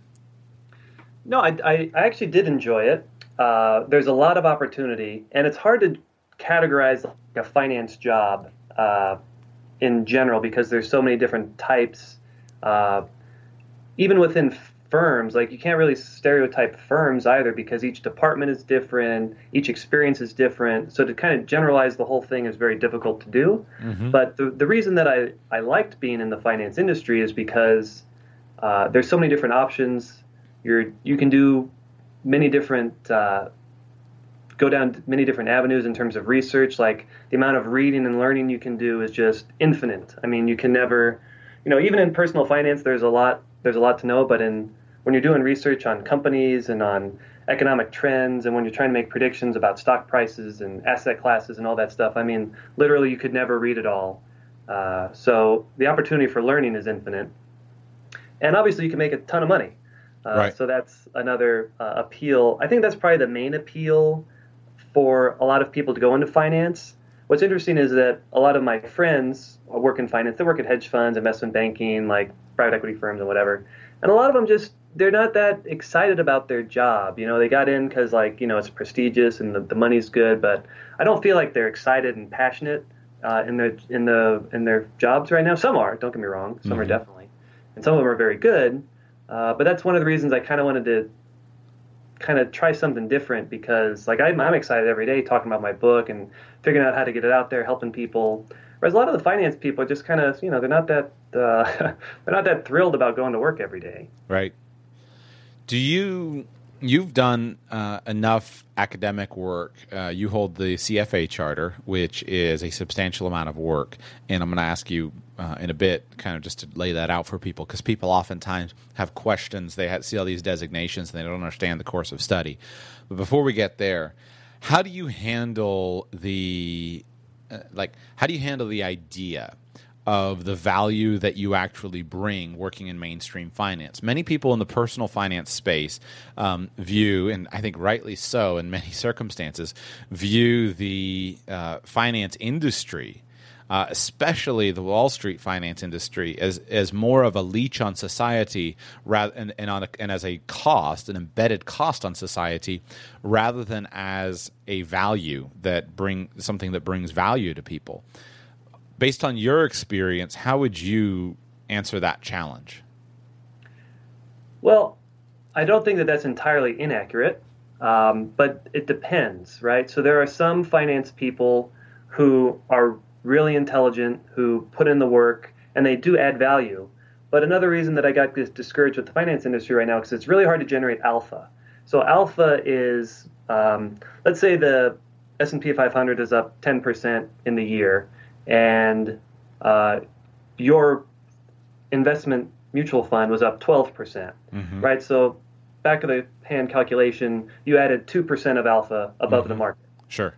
No, I actually did enjoy it. There's a lot of opportunity, and it's hard to categorize like a finance job in general because there's so many different types. Even within firms, like you can't really stereotype firms either because each department is different, each experience is different. So to kind of generalize the whole thing is very difficult to do. Mm-hmm. But the reason that I liked being in the finance industry is because there's so many different options. You can do many different go down many different avenues in terms of research. Like the amount of reading and learning you can do is just infinite. I mean, you can never, you know, even in personal finance, there's a lot to know, but when you're doing research on companies and on economic trends and when you're trying to make predictions about stock prices and asset classes and all that stuff, I mean, literally you could never read it all. So the opportunity for learning is infinite. And obviously you can make a ton of money. Right. So that's another appeal. I think that's probably the main appeal for a lot of people to go into finance. What's interesting is that a lot of my friends work in finance. They work at hedge funds, investment banking, like private equity firms and whatever. And a lot of them just, they're not that excited about their job. You know, they got in because, like, you know, it's prestigious and the money's good, but I don't feel like they're excited and passionate in their jobs right now. Some are, don't get me wrong. Some mm-hmm. are definitely. And some of them are very good. But that's one of the reasons I kind of wanted to kind of try something different because, like, I'm excited every day talking about my book and figuring out how to get it out there, helping people. Whereas a lot of the finance people are just kind of, you know, they're not that thrilled about going to work every day. Right. You've done enough academic work. You hold the CFA charter, which is a substantial amount of work. And I'm going to ask you in a bit kind of just to lay that out for people because people oftentimes have questions. They see all these designations and they don't understand the course of study. But before we get there, how do you handle the idea of the value that you actually bring working in mainstream finance? Many people in the personal finance space view, and I think rightly so in many circumstances, view the finance industry, especially the Wall Street finance industry, as more of a leech on society and as a cost, an embedded cost on society, rather than as a value that brings value to people. Based on your experience, how would you answer that challenge? Well, I don't think that that's entirely inaccurate, but it depends, right? So there are some finance people who are really intelligent, who put in the work, and they do add value. But another reason that I got discouraged with the finance industry right now is it's really hard to generate alpha. So alpha is, let's say the S&P 500 is up 10% in the year, and your investment mutual fund was up 12%, mm-hmm. right? So back of the hand calculation, you added 2% of alpha above mm-hmm. the market. Sure.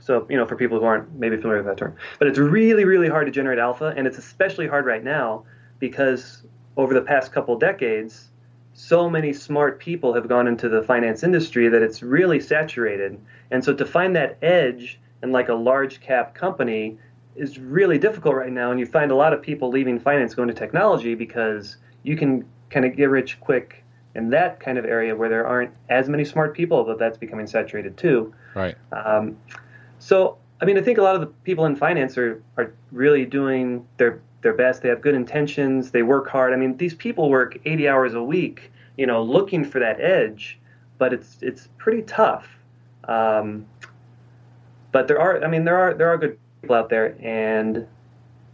So, you know, for people who aren't maybe familiar with that term. But it's really, really hard to generate alpha, and it's especially hard right now because over the past couple decades, so many smart people have gone into the finance industry that it's really saturated. And so to find that edge in like a large cap company is really difficult right now, and you find a lot of people leaving finance going to technology because you can kind of get rich quick in that kind of area where there aren't as many smart people, but that's becoming saturated too. Right. So, I mean, I think a lot of the people in finance are really doing their best. They have good intentions. They work hard. I mean, these people work 80 hours a week, you know, looking for that edge, but it's pretty tough. But there are good people out there, and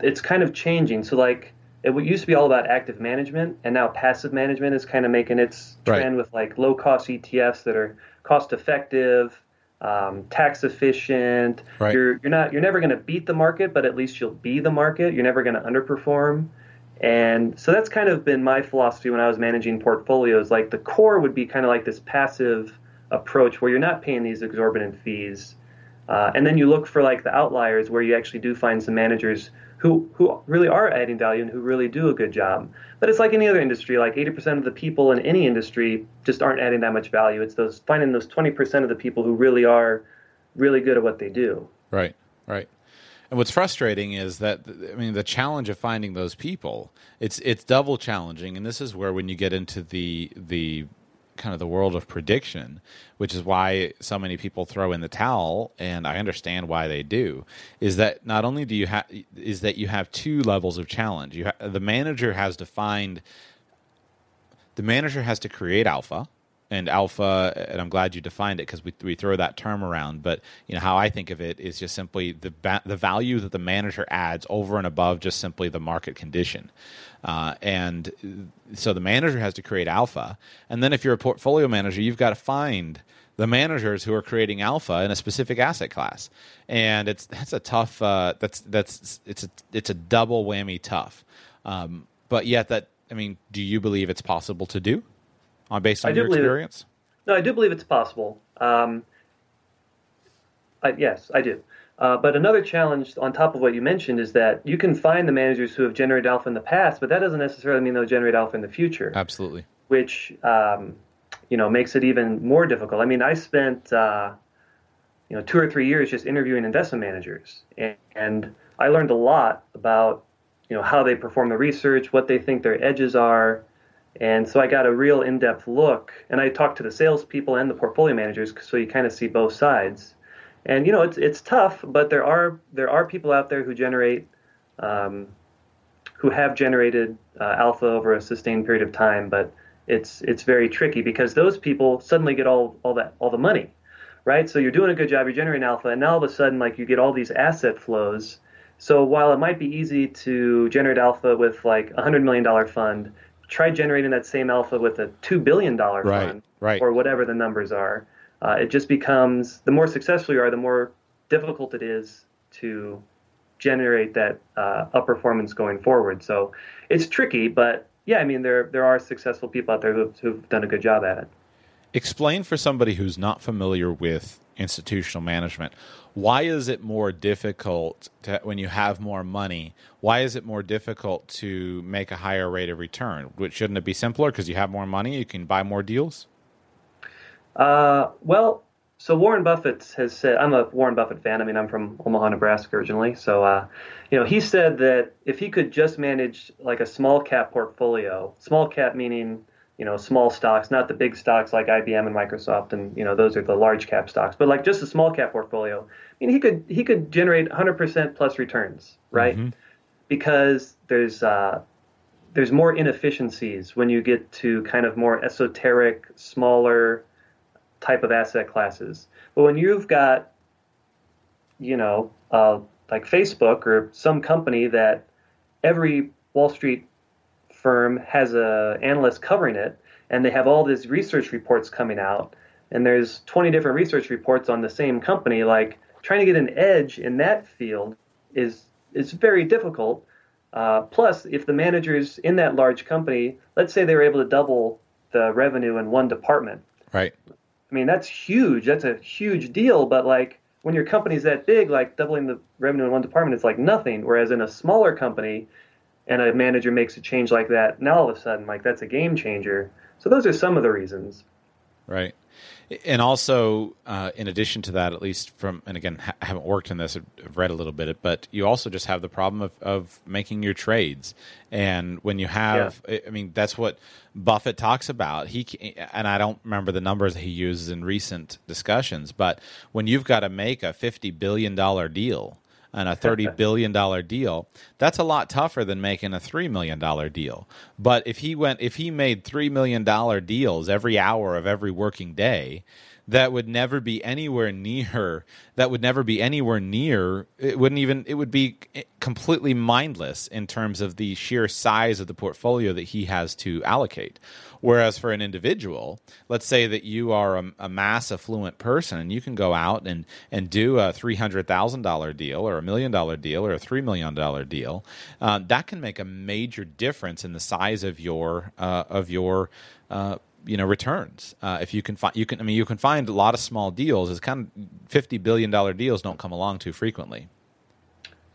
it's kind of changing. So like it used to be all about active management, and now passive management is kind of making its trend with like low cost ETFs that are cost effective, tax efficient. Right. You're never going to beat the market, but at least you'll be the market. You're never going to underperform. And so that's kind of been my philosophy when I was managing portfolios. Like the core would be kind of like this passive approach where you're not paying these exorbitant fees. And then you look for like the outliers where you actually do find some managers who really are adding value and who really do a good job. But it's like any other industry, like 80% of the people in any industry just aren't adding that much value. It's finding those 20% of the people who really are really good at what they do. Right, right. And what's frustrating is that, I mean, the challenge of finding those people, it's double challenging. And this is where when you get into the kind of the world of prediction, which is why so many people throw in the towel, and I understand why they do, is that not only do you have, is that you have two levels of challenge. You the manager has to create alpha, and I'm glad you defined it because we throw that term around, but you know how I think of it is just simply the value that the manager adds over and above just simply the market condition. And so the manager has to create alpha. And then if you're a portfolio manager, you've got to find the managers who are creating alpha in a specific asset class. And it's a double whammy tough. But yet do you believe it's possible to do based on your experience? I do believe it's possible. Yes, I do. But another challenge on top of what you mentioned is that you can find the managers who have generated alpha in the past, but that doesn't necessarily mean they'll generate alpha in the future. Absolutely. Which, makes it even more difficult. I mean, I spent, 2 or 3 years just interviewing investment managers, and I learned a lot about, how they perform the research, what they think their edges are. And so I got a real in-depth look, and I talked to the salespeople and the portfolio managers, so you kind of see both sides. And it's tough, but there are people out there who have generated alpha over a sustained period of time. But it's very tricky because those people suddenly get all the money, right? So you're doing a good job, you're generating alpha, and now all of a sudden, like, you get all these asset flows. So while it might be easy to generate alpha with like $100 million fund, try generating that same alpha with a $2 billion fund, right. Or whatever the numbers are. It just becomes, the more successful you are, the more difficult it is to generate that up performance going forward. So it's tricky, but yeah, I mean, there are successful people out there who've done a good job at it. Explain for somebody who's not familiar with institutional management, why is it more difficult when you have more money? Why is it more difficult to make a higher rate of return? Shouldn't it be simpler because you have more money, you can buy more deals? So Warren Buffett has said, I'm a Warren Buffett fan. I mean, I'm from Omaha, Nebraska originally. So, he said that if he could just manage like a small cap portfolio, small cap meaning, small stocks, not the big stocks like IBM and Microsoft. And, those are the large cap stocks, but like just a small cap portfolio. I mean, he could generate 100% plus returns, right? Mm-hmm. Because there's more inefficiencies when you get to kind of more esoteric, smaller type of asset classes. But when you've got, like Facebook or some company that every Wall Street firm has an analyst covering it, and they have all these research reports coming out, and there's 20 different research reports on the same company, like trying to get an edge in that field is very difficult. Plus, if the managers in that large company, let's say they were able to double the revenue in one department. Right. I mean, that's huge. That's a huge deal. But like when your company's that big, like doubling the revenue in one department is like nothing. Whereas in a smaller company and a manager makes a change like that, now all of a sudden, like that's a game changer. So those are some of the reasons. Right. And also, in addition to that, at least from, and again, I haven't worked in this, I've read a little bit, but you also just have the problem of making your trades. And when you have, yeah. I mean, that's what Buffett talks about. And I don't remember the numbers that he uses in recent discussions, but when you've got to make a $50 billion deal and a $30 billion deal, that's a lot tougher than making a $3 million deal. But if he made $3 million deals every hour of every working day, that would never be anywhere near, it would be completely mindless in terms of the sheer size of the portfolio that he has to allocate. Whereas for an individual, let's say that you are a mass affluent person and you can go out and do a $300,000 deal or $1 million deal or a $3 million deal, that can make a major difference in the size of your returns. If you can find, you can find a lot of small deals. It's kind of $50 billion deals don't come along too frequently.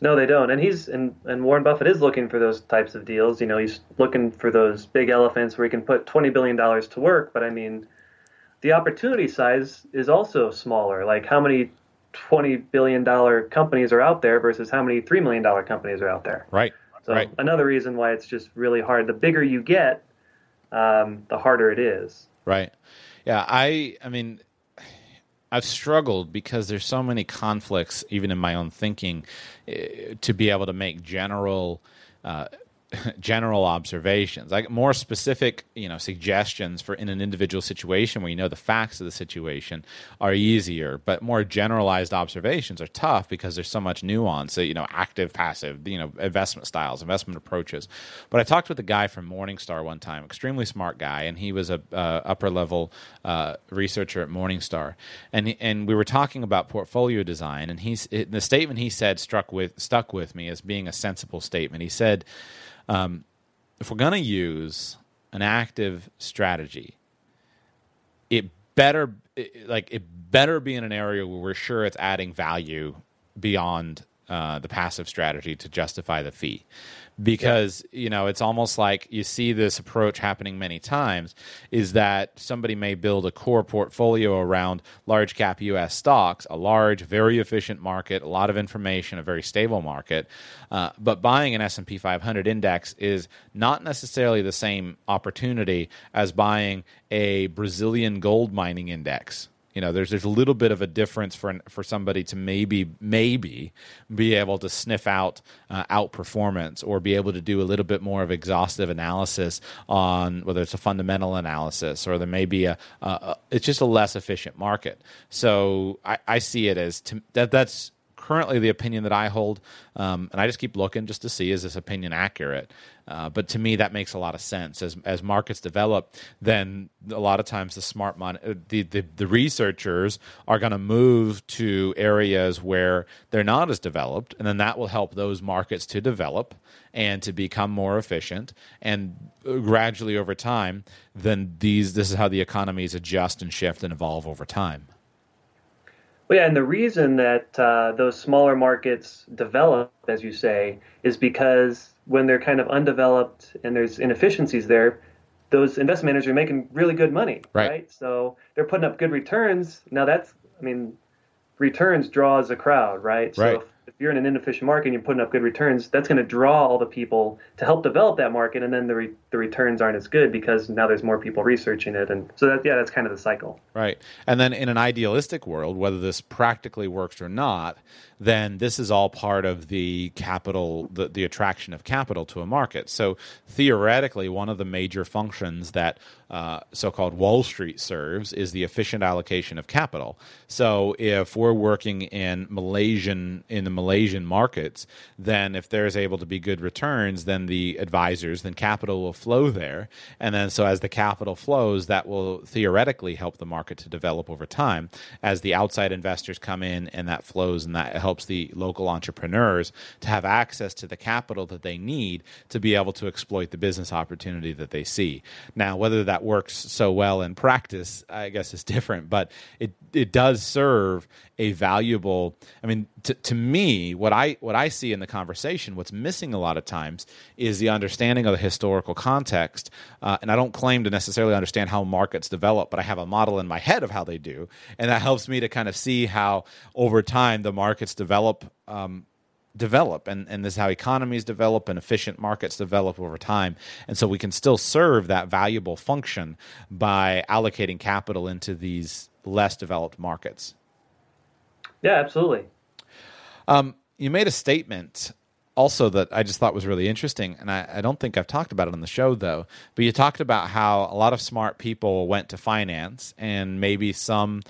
No, they don't. And and Warren Buffett is looking for those types of deals. You know, he's looking for those big elephants where he can put $20 billion to work. But I mean, the opportunity size is also smaller. Like how many $20 billion companies are out there versus how many $3 million companies are out there. Right. So right. Another reason why it's just really hard. The bigger you get, the harder it is. Right. Yeah. I mean, I've struggled because there's so many conflicts, even in my own thinking, to be able to make general observations, like more specific, suggestions for in an individual situation where the facts of the situation are easier, but more generalized observations are tough because there's so much nuance. So, active, passive, investment styles, investment approaches. But I talked with a guy from Morningstar one time, extremely smart guy, and he was a upper level researcher at Morningstar, and we were talking about portfolio design, and the statement he said stuck with me as being a sensible statement. He said, if we're going to use an active strategy, it better be in an area where we're sure it's adding value beyond the passive strategy to justify the fee. Because, it's almost like you see this approach happening many times is that somebody may build a core portfolio around large cap U.S. stocks, a large, very efficient market, a lot of information, a very stable market. But buying an S&P 500 index is not necessarily the same opportunity as buying a Brazilian gold mining index. There's a little bit of a difference for somebody to maybe be able to sniff out outperformance or be able to do a little bit more of exhaustive analysis on whether it's a fundamental analysis or there may be it's just a less efficient market. So I see it as that's currently the opinion that I hold, and I just keep looking just to see is this opinion accurate. But to me, that makes a lot of sense. As markets develop, then a lot of times the smart money, the researchers are going to move to areas where they're not as developed, and then that will help those markets to develop and to become more efficient. And gradually over time, then this is how the economies adjust and shift and evolve over time. Well, yeah, and the reason that those smaller markets develop, as you say, is because when they're kind of undeveloped and there's inefficiencies there, those investment managers are making really good money, right? So they're putting up good returns. Now returns draws a crowd, right? So if you're in an inefficient market and you're putting up good returns, that's going to draw all the people to help develop that market, and then the returns aren't as good because now there's more people researching it, and so that's kind of the cycle. Right. And then in an idealistic world, whether this practically works or not, then this is all part of the capital, the attraction of capital to a market. So theoretically, one of the major functions that so-called Wall Street serves is the efficient allocation of capital. So if we're working in the Malaysian markets, then if there's able to be good returns, then the advisors, then capital will flow there. And then so as the capital flows, that will theoretically help the market to develop over time as the outside investors come in and that flows and that helps the local entrepreneurs to have access to the capital that they need to be able to exploit the business opportunity that they see. Now, whether that that works so well in practice, I guess, is different, but it does serve a valuable, I mean, to me, what I see in the conversation, what's missing a lot of times is the understanding of the historical context. And I don't claim to necessarily understand how markets develop, but I have a model in my head of how they do. And that helps me to kind of see how over time the markets develop, and this is how economies develop and efficient markets develop over time. And so we can still serve that valuable function by allocating capital into these less developed markets. Yeah, absolutely. You made a statement also that I just thought was really interesting, and I don't think I've talked about it on the show, though, but you talked about how a lot of smart people went to finance, and maybe some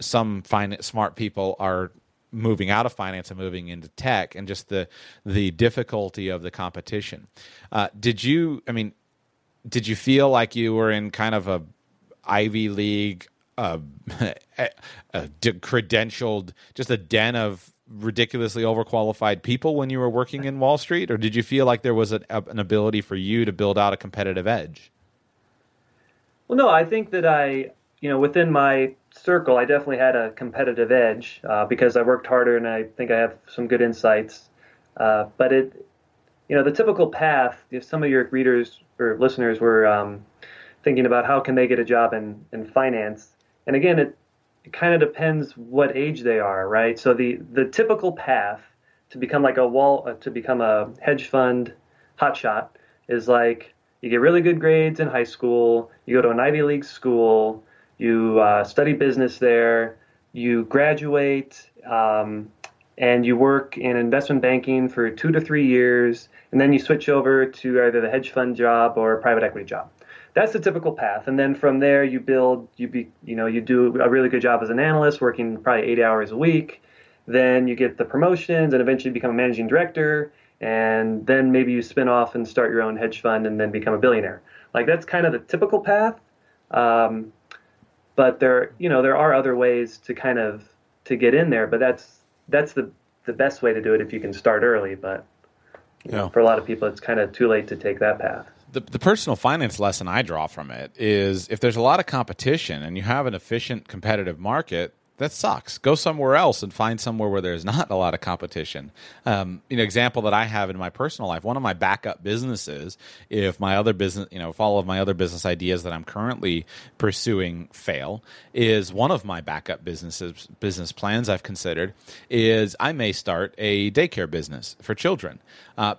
smart people are moving out of finance and moving into tech, and just the difficulty of the competition. Did you feel like you were in kind of a Ivy League, credentialed, just a den of ridiculously overqualified people when you were working in Wall Street? Or did you feel like there was an ability for you to build out a competitive edge? Well, no, I think that within my circle, I definitely had a competitive edge because I worked harder, and I think I have some good insights. But the typical path, if some of your readers or listeners were thinking about how can they get a job in finance, and again, it kind of depends what age they are, right? So the typical path to become a hedge fund hotshot is like you get really good grades in high school, you go to an Ivy League school. You study business there, you graduate, and you work in investment banking for 2 to 3 years, and then you switch over to either the hedge fund job or a private equity job. That's the typical path. And then from there, you do a really good job as an analyst, working probably 8 hours a week. Then you get the promotions and eventually become a managing director. And then maybe you spin off and start your own hedge fund and then become a billionaire. Like, that's kind of the typical path. But there are other ways to kind of get in there, but that's the best way to do it if you can start early. But for a lot of people, it's kind of too late to take that path. The personal finance lesson I draw from it is if there's a lot of competition and you have an efficient competitive market, that sucks. Go somewhere else and find somewhere where there's not a lot of competition. Example that I have in my personal life, one of my backup businesses, if my other business, if all of my other business ideas that I'm currently pursuing fail, is one of my backup business plans I've considered is I may start a daycare business for children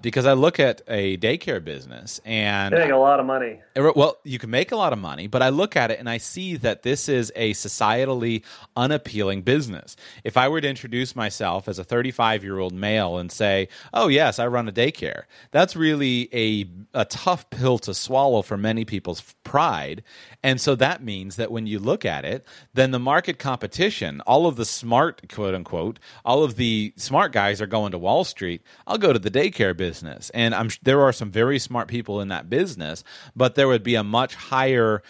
because I look at a daycare business and they make a lot of money. Well, you can make a lot of money, but I look at it and I see that this is a societally unappealing business. If I were to introduce myself as a 35-year-old male and say, oh, yes, I run a daycare, that's really a tough pill to swallow for many people's pride. And so that means that when you look at it, then the market competition, all of the smart, quote unquote, all of the smart guys are going to Wall Street. I'll go to the daycare business. And there are some very smart people in that business, but there would be a much higher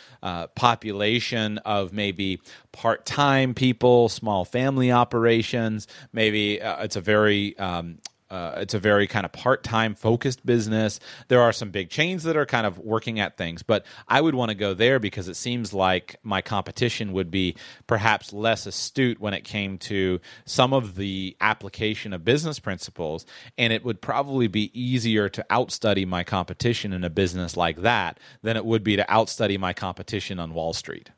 population of maybe part-time people, small family operations. Maybe it's a very kind of part-time focused business. There are some big chains that are kind of working at things, but I would want to go there because it seems like my competition would be perhaps less astute when it came to some of the application of business principles, and it would probably be easier to outstudy my competition in a business like that than it would be to outstudy my competition on Wall Street.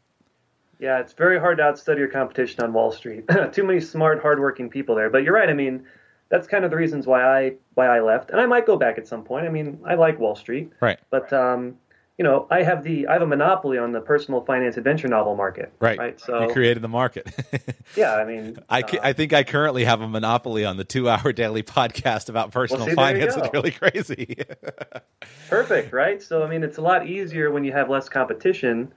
Yeah, it's very hard to outstudy your competition on Wall Street. Too many smart, hardworking people there. But you're right. I mean, that's kind of the reasons why I left. And I might go back at some point. I mean, I like Wall Street. Right. But I have a monopoly on the personal finance adventure novel market. Right. So you created the market. Yeah, I mean, I think I currently have a monopoly on the 2-hour daily podcast about personal finance. It's really crazy. Perfect. Right. So I mean, it's a lot easier when you have less competition.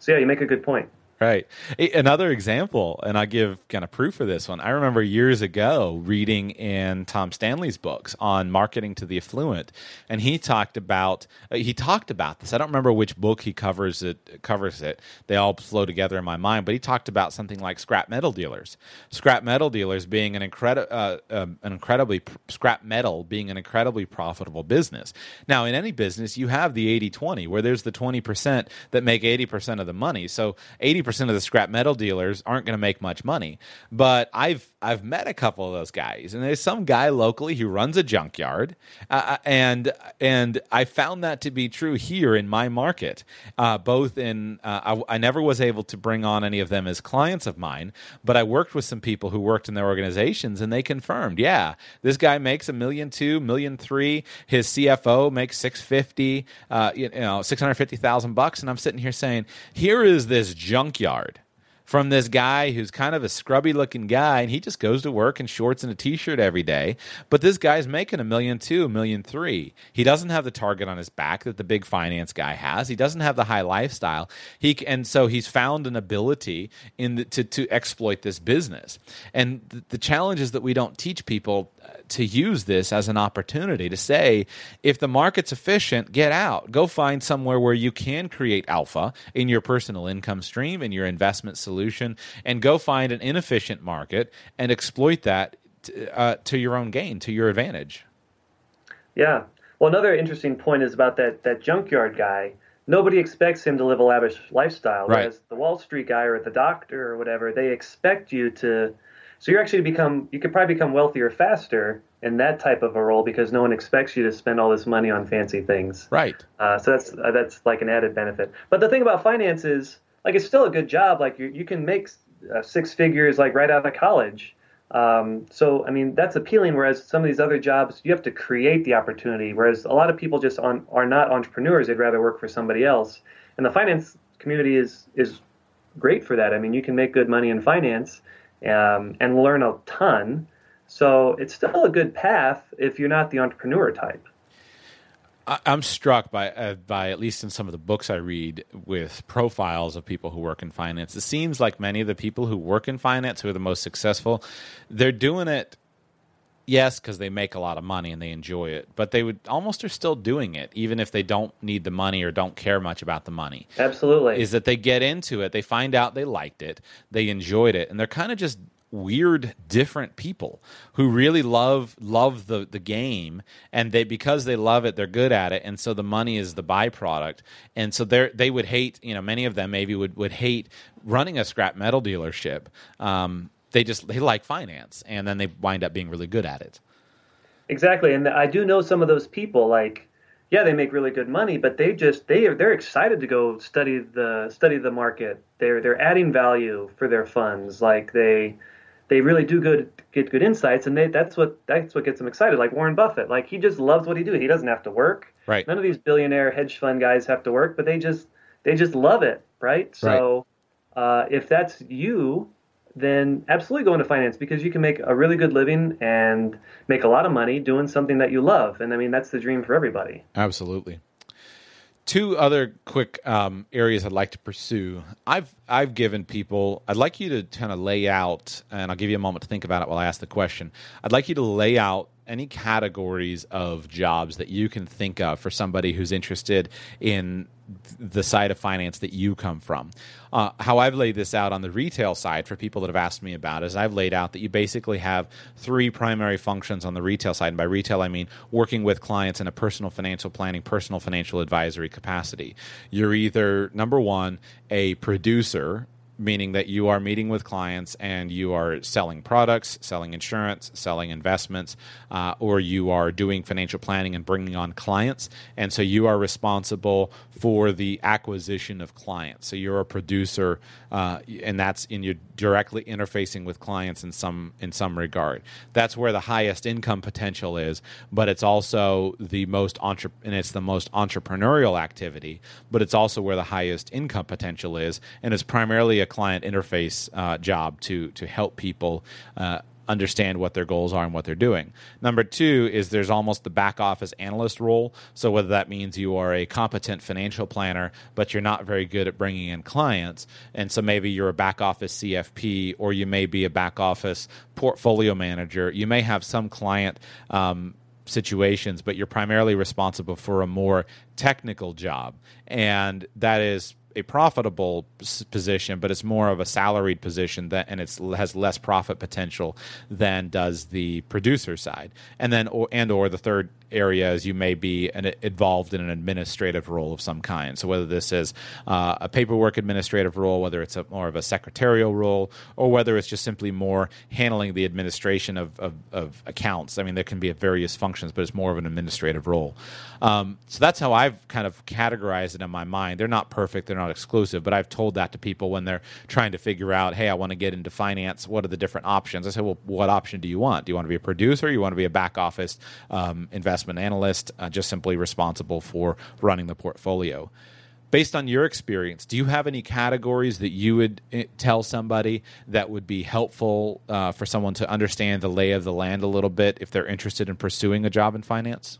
So yeah, you make a good point. Right. Another example, and I give kind of proof for this one. I remember years ago reading in Tom Stanley's books on marketing to the affluent, and he talked about this. I don't remember which book he covers it. They all flow together in my mind, but he talked about something like scrap metal dealers. Scrap metal being an incredibly profitable business. Now, in any business, you have the 80-20, where there's the 20% that make 80% of the money. So 80% of the scrap metal dealers aren't going to make much money, but I've met a couple of those guys, and there's some guy locally who runs a junkyard, and I found that to be true here in my market. I never was able to bring on any of them as clients of mine, but I worked with some people who worked in their organizations, and they confirmed, yeah, this guy makes $1.2 million, $1.3 million. His CFO makes $650,000, and I'm sitting here saying, here is this junkyard from this guy who's kind of a scrubby-looking guy, and he just goes to work in shorts and a T-shirt every day. But this guy's making $1.2 million, $1.3 million. He doesn't have the target on his back that the big finance guy has. He doesn't have the high lifestyle. So he's found an ability to exploit this business. And the challenge is that we don't teach people to use this as an opportunity to say, if the market's efficient, get out. Go find somewhere where you can create alpha in your personal income stream, in your investment solution, and go find an inefficient market and exploit that to your own gain, to your advantage. Yeah. Well, another interesting point is about that junkyard guy. Nobody expects him to live a lavish lifestyle. Right. Whereas the Wall Street guy or the doctor or whatever, they expect you to... So you could probably become wealthier faster in that type of a role because no one expects you to spend all this money on fancy things. Right. So that's like an added benefit. But the thing about finance is, like, it's still a good job. Like, you can make six figures, like, right out of college. So, I mean, that's appealing, whereas some of these other jobs, you have to create the opportunity, whereas a lot of people just are not entrepreneurs. They'd rather work for somebody else. And the finance community is great for that. I mean, you can make good money in finance and learn a ton. So it's still a good path if you're not the entrepreneur type. I'm struck by at least in some of the books I read with profiles of people who work in finance. It seems like many of the people who work in finance who are the most successful, they're doing it, yes, because they make a lot of money and they enjoy it, but they are still doing it, even if they don't need the money or don't care much about the money. Absolutely. Is that they get into it, they find out they liked it, they enjoyed it, and they're kind of just weird, different people who really love the game, and because they love it, they're good at it, and so the money is the byproduct. And so they would hate, many of them maybe would hate running a scrap metal dealership. They like finance, and then they wind up being really good at it. Exactly, and I do know some of those people. Like, yeah, they make really good money, but they're excited to go study the market. They're adding value for their funds. Like, they really do get good insights, and that's what gets them excited. Like Warren Buffett, like, he just loves what he does. He doesn't have to work. Right. None of these billionaire hedge fund guys have to work, but they just love it, right? So if that's you, then absolutely go into finance, because you can make a really good living and make a lot of money doing something that you love. And I mean, that's the dream for everybody. Absolutely. Two other quick areas I'd like to pursue. I've given people, I'd like you to kind of lay out, and I'll give you a moment to think about it while I ask the question. I'd like you to lay out any categories of jobs that you can think of for somebody who's interested in the side of finance that you come from. How I've laid this out on the retail side for people that have asked me about is I've laid out that you basically have three primary functions on the retail side. And by retail, I mean working with clients in a personal financial planning, personal financial advisory capacity. You're either, number one, a producer, meaning that you are meeting with clients and you are selling products, selling insurance, selling investments, or you are doing financial planning and bringing on clients. And so you are responsible for the acquisition of clients. So you're a producer, and you're directly interfacing with clients in some regard. That's where the highest income potential is, but it's also the most entrepreneurial activity, but it's also where the highest income potential is, and it's primarily a client interface job to help people understand what their goals are and what they're doing. Number two is there's almost the back office analyst role. So whether that means you are a competent financial planner, but you're not very good at bringing in clients. And so maybe you're a back office CFP, or you may be a back office portfolio manager. You may have some client situations, but you're primarily responsible for a more technical job. And that is a profitable position, but it's more of a salaried position that, and it has less profit potential than does the producer side. And then, or the third area is you may be involved in an administrative role of some kind. So whether this is a paperwork administrative role, whether it's more of a secretarial role, or whether it's just simply more handling the administration of accounts. I mean, there can be various functions, but it's more of an administrative role. So that's how I've kind of categorized it in my mind. They're not perfect. They're not exclusive, but I've told that to people when they're trying to figure out, hey, I want to get into finance. What are the different options? I say, well, what option do you want? Do you want to be a producer? You want to be a back office investment analyst, just simply responsible for running the portfolio? Based on your experience, do you have any categories that you would tell somebody that would be helpful for someone to understand the lay of the land a little bit if they're interested in pursuing a job in finance?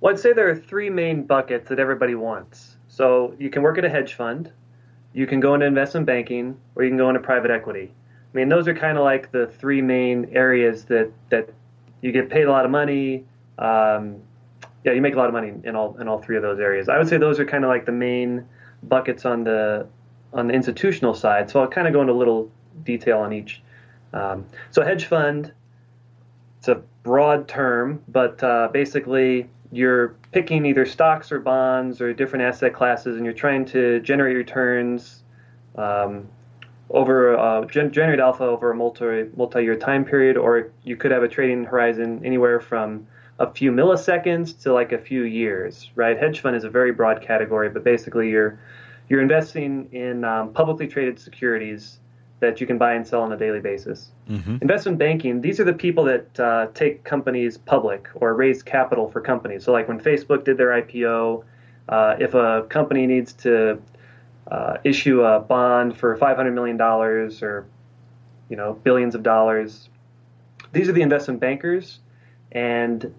Well, I'd say there are three main buckets that everybody wants. So you can work at a hedge fund, you can go into investment banking, or you can go into private equity. I mean, those are kind of like the three main areas that you get paid a lot of money. You make a lot of money in all three of those areas. I would say those are kind of like the main buckets on the institutional side. So I'll kind of go into a little detail on each. So hedge fund, it's a broad term, but basically you're picking either stocks or bonds or different asset classes, and you're trying to generate returns generate alpha over a multi-year time period, or you could have a trading horizon anywhere from a few milliseconds to like a few years, right? Hedge fund is a very broad category, but basically you're investing in publicly traded securities that you can buy and sell on a daily basis. Mm-hmm. Investment banking, these are the people that take companies public or raise capital for companies. So like when Facebook did their IPO, if a company needs to issue a bond for $500 million or, billions of dollars, these are the investment bankers, and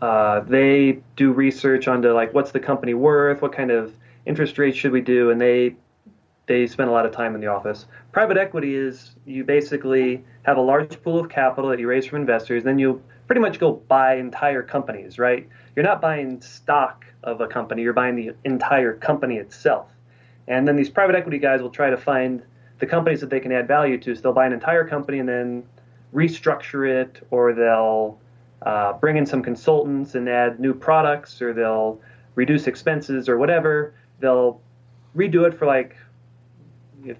they do research onto like what's the company worth, what kind of interest rate should we do, and they spend a lot of time in the office. Private equity is you basically have a large pool of capital that you raise from investors, then you pretty much go buy entire companies, right? You're not buying stock of a company, you're buying the entire company itself. And then these private equity guys will try to find the companies that they can add value to. So they'll buy an entire company and then restructure it, or they'll bring in some consultants and add new products, or they'll reduce expenses or whatever. They'll redo it for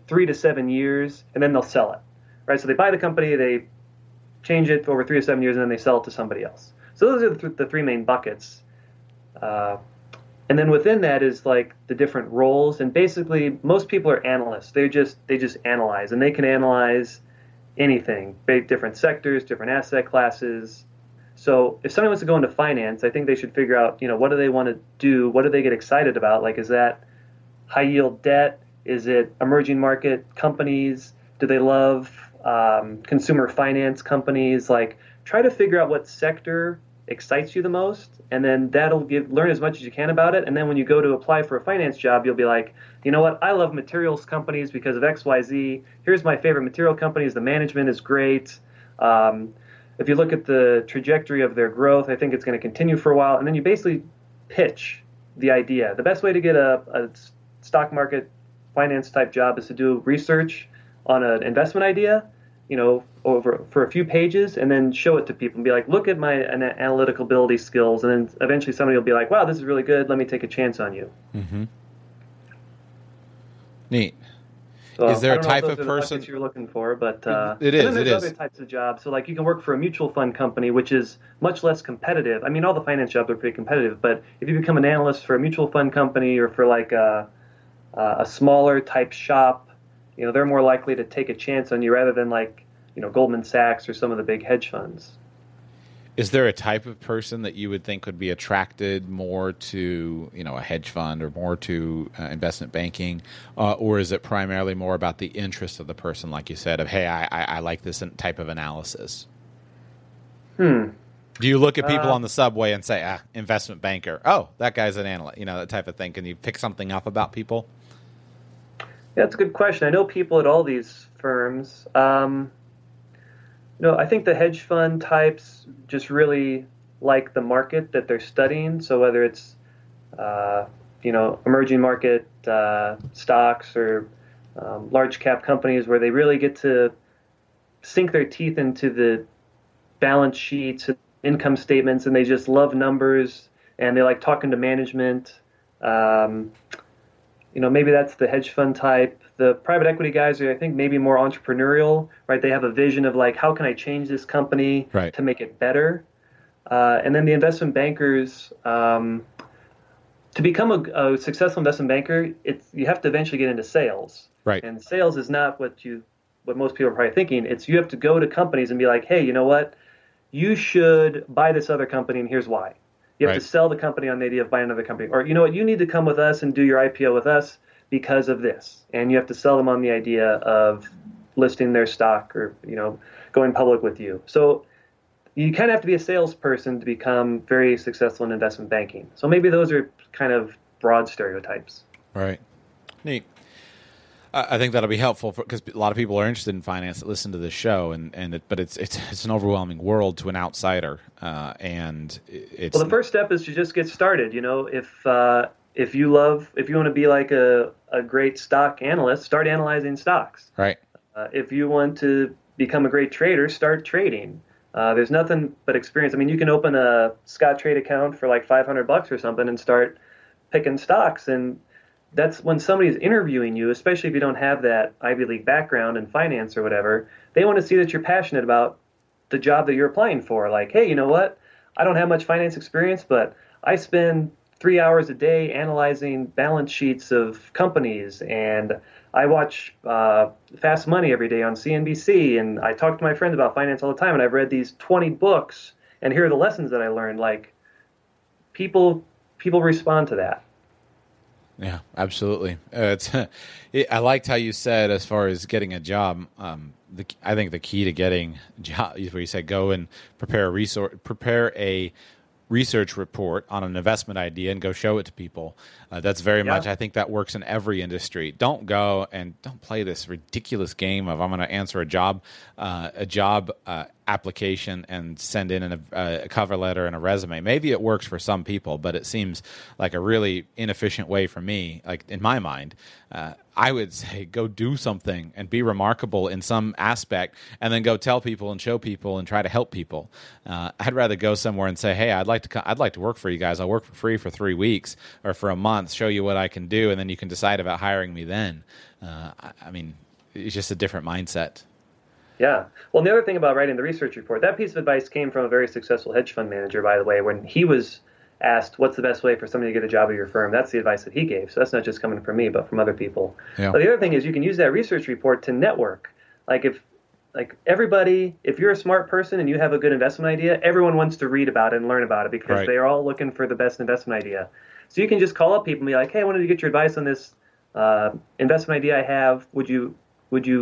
3 to 7 years, and then they'll sell it, right? So they buy the company, they change it over 3 to 7 years, and then they sell it to somebody else. So those are the three main buckets. And then within that is like the different roles. And basically, most people are analysts. They just analyze, and they can analyze anything, different sectors, different asset classes. So if somebody wants to go into finance, I think they should figure out, what do they want to do? What do they get excited about? Like, is that high yield debt? Is it emerging market companies? Do they love consumer finance companies? Like, try to figure out what sector excites you the most, and then learn as much as you can about it. And then when you go to apply for a finance job, you'll be like, you know what? I love materials companies because of XYZ. Here's my favorite material companies. The management is great. If you look at the trajectory of their growth, I think it's going to continue for a while. And then you basically pitch the idea. The best way to get a stock market finance type job is to do research on an investment idea, for a few pages, and then show it to people and be like, look at my analytical ability skills. And then eventually somebody will be like, wow, this is really good. Let me take a chance on you. Mm-hmm. Neat. So, is there a type of person you're looking for? But there's other types of jobs. So like you can work for a mutual fund company, which is much less competitive. I mean, all the finance jobs are pretty competitive, but if you become an analyst for a mutual fund company or for like a smaller type shop, they're more likely to take a chance on you rather than Goldman Sachs or some of the big hedge funds. Is there a type of person that you would think would be attracted more to, you know, a hedge fund or more to investment banking? Or is it primarily more about the interest of the person, like you said, of, hey, I like this type of analysis? Do you look at people on the subway and say, investment banker, oh, that guy's an analyst, you know, that type of thing? Can you pick something up about people? That's a good question. I know people at all these firms. No, I think the hedge fund types just really like the market that they're studying. So whether it's, you know, emerging market stocks or large cap companies, where they really get to sink their teeth into the balance sheets and income statements, and they just love numbers and they like talking to management. You know, maybe that's the hedge fund type. The private equity guys are, I think, maybe more entrepreneurial, right? They have a vision of like, how can I change this company to make it better? And then the investment bankers, to become a successful investment banker, you have to eventually get into sales. Right. And sales is not what most people are probably thinking. It's you have to go to companies and be like, hey, you know what? You should buy this other company, and here's why. You have to sell the company on the idea of buying another company. Or, you know what, you need to come with us and do your IPO with us because of this. And you have to sell them on the idea of listing their stock or, you know, going public with you. So you kind of have to be a salesperson to become very successful in investment banking. So maybe those are kind of broad stereotypes. Right. Neat. I think that'll be helpful because a lot of people are interested in finance that listen to this show, but it's an overwhelming world to an outsider. The first step is to just get started. You know, if you want to be like a great stock analyst, start analyzing stocks. Right. If you want to become a great trader, start trading. There's nothing but experience. I mean, you can open a Scottrade account for like $500 or something and start picking stocks. And that's when somebody's interviewing you, especially if you don't have that Ivy League background in finance or whatever, they want to see that you're passionate about the job that you're applying for. Like, hey, you know what? I don't have much finance experience, but I spend 3 hours a day analyzing balance sheets of companies, and I watch Fast Money every day on CNBC, and I talk to my friends about finance all the time, and I've read these 20 books, and here are the lessons that I learned. Like, people respond to that. Yeah, absolutely. I liked how you said, as far as getting a job, I think the key to getting a job is where you said go and prepare a research report on an investment idea and go show it to people. That's very much, I think that works in every industry. Don't go and don't play this ridiculous game of I'm going to answer a job application and send in a cover letter and a resume. Maybe it works for some people, but it seems like a really inefficient way for me, like in my mind. I would say go do something and be remarkable in some aspect, and then go tell people and show people and try to help people. I'd rather go somewhere and say, hey, I'd like to work for you guys. I'll work for free for 3 weeks or for a month, show you what I can do, and then you can decide about hiring me then. I mean, it's just a different mindset. Yeah. Well, and the other thing about writing the research report, that piece of advice came from a very successful hedge fund manager, by the way, when he was asked, what's the best way for somebody to get a job at your firm? That's the advice that he gave. So that's not just coming from me, but from other people. Yeah. But the other thing is you can use that research report to network. Like if you're a smart person and you have a good investment idea, everyone wants to read about it and learn about it because they are all looking for the best investment idea. So you can just call up people and be like, hey, I wanted to get your advice on this investment idea I have. Would you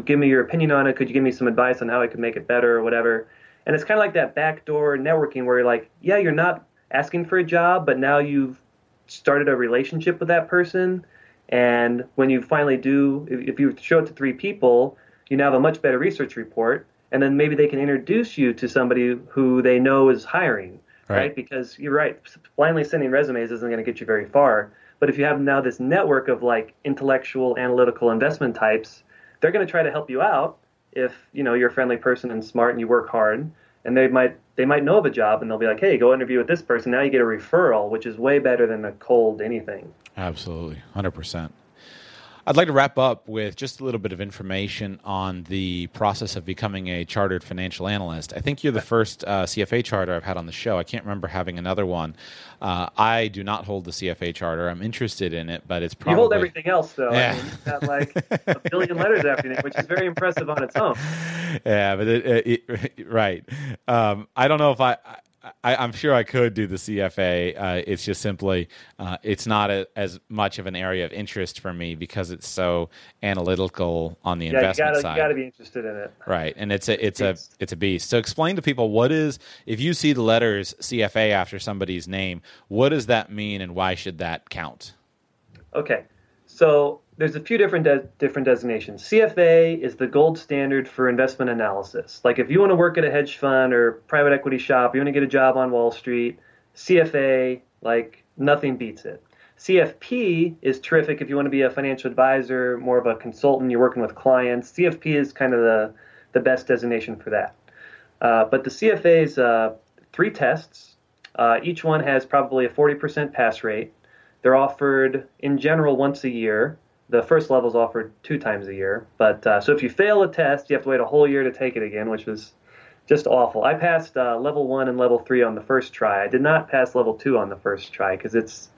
give me your opinion on it? Could you give me some advice on how I could make it better or whatever? And it's kind of like that backdoor networking where you're like, yeah, you're not asking for a job, but now you've started a relationship with that person. And when you finally do, if you show it to 3 people, you now have a much better research report. And then maybe they can introduce you to somebody who they know is hiring, right? Because you're right, blindly sending resumes isn't going to get you very far. But if you have now this network of like intellectual, analytical investment types, they're going to try to help you out if, you know, you're a friendly person and smart and you work hard, and they might know of a job and they'll be like, hey, go interview with this person. Now you get a referral, which is way better than a cold anything. Absolutely. 100%. I'd like to wrap up with just a little bit of information on the process of becoming a chartered financial analyst. I think you're the first CFA charter I've had on the show. I can't remember having another one. I do not hold the CFA charter. I'm interested in it, but it's probably... You hold everything else, though. Yeah. I mean, you've got like a billion letters after your name, which is very impressive on its own. Yeah, but I don't know if I... I'm sure I could do the CFA. It's just simply it's not as much of an area of interest for me because it's so analytical on the investment side. You got to be interested in it, right? And it's a beast. So explain to people what is, if you see the letters CFA after somebody's name, what does that mean, and why should that count? Okay, so there's a few different designations. CFA is the gold standard for investment analysis. Like if you want to work at a hedge fund or private equity shop, you want to get a job on Wall Street, CFA, like nothing beats it. CFP is terrific if you want to be a financial advisor, more of a consultant, you're working with clients. CFP is kind of the best designation for that. But the CFA is three tests. Each one has probably a 40% pass rate. They're offered in general once a year. The first level is offered 2 times a year. But so if you fail a test, you have to wait a whole year to take it again, which was just awful. I passed level 1 and level 3 on the first try. I did not pass level 2 on the first try because it's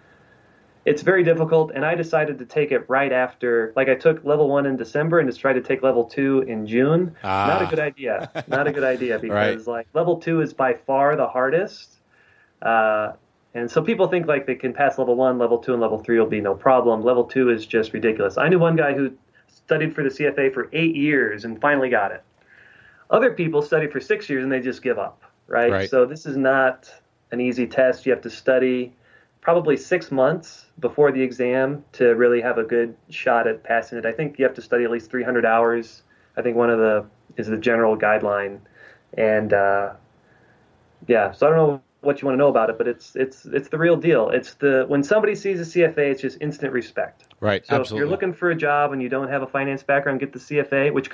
very difficult. And I decided to take it right after. Like I took level 1 in December and just tried to take level 2 in June. Not a good idea. Not a good idea because like level 2 is by far the hardest. And so people think like they can pass level 1, level 2, and level 3 will be no problem. Level 2 is just ridiculous. I knew one guy who studied for the CFA for 8 years and finally got it. Other people study for 6 years and they just give up, right? So this is not an easy test. You have to study probably 6 months before the exam to really have a good shot at passing it. I think you have to study at least 300 hours. I think one of the is the general guideline. And so I don't know what you want to know about it, but it's the real deal. It's the when somebody sees a CFA, it's just instant respect. Right. So absolutely. If you're looking for a job and you don't have a finance background, get the CFA, which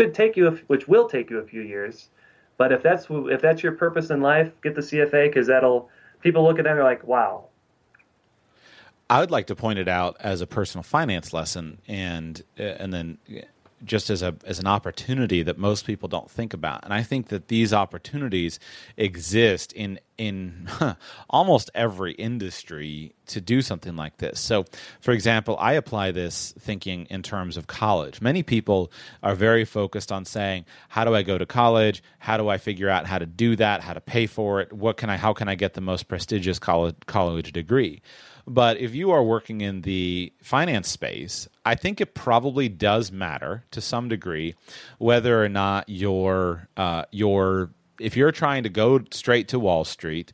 will take you a few years. But if that's your purpose in life, get the CFA because people look at that and they're like, wow. I would like to point it out as a personal finance lesson and then just as an opportunity that most people don't think about. And I think that these opportunities exist in almost every industry to do something like this. So, for example, I apply this thinking in terms of college. Many people are very focused on saying, how do I go to college? How do I figure out how to do that? How to pay for it? How can I get the most prestigious college degree? But if you are working in the finance space, I think it probably does matter to some degree whether or not if you're trying to go straight to Wall Street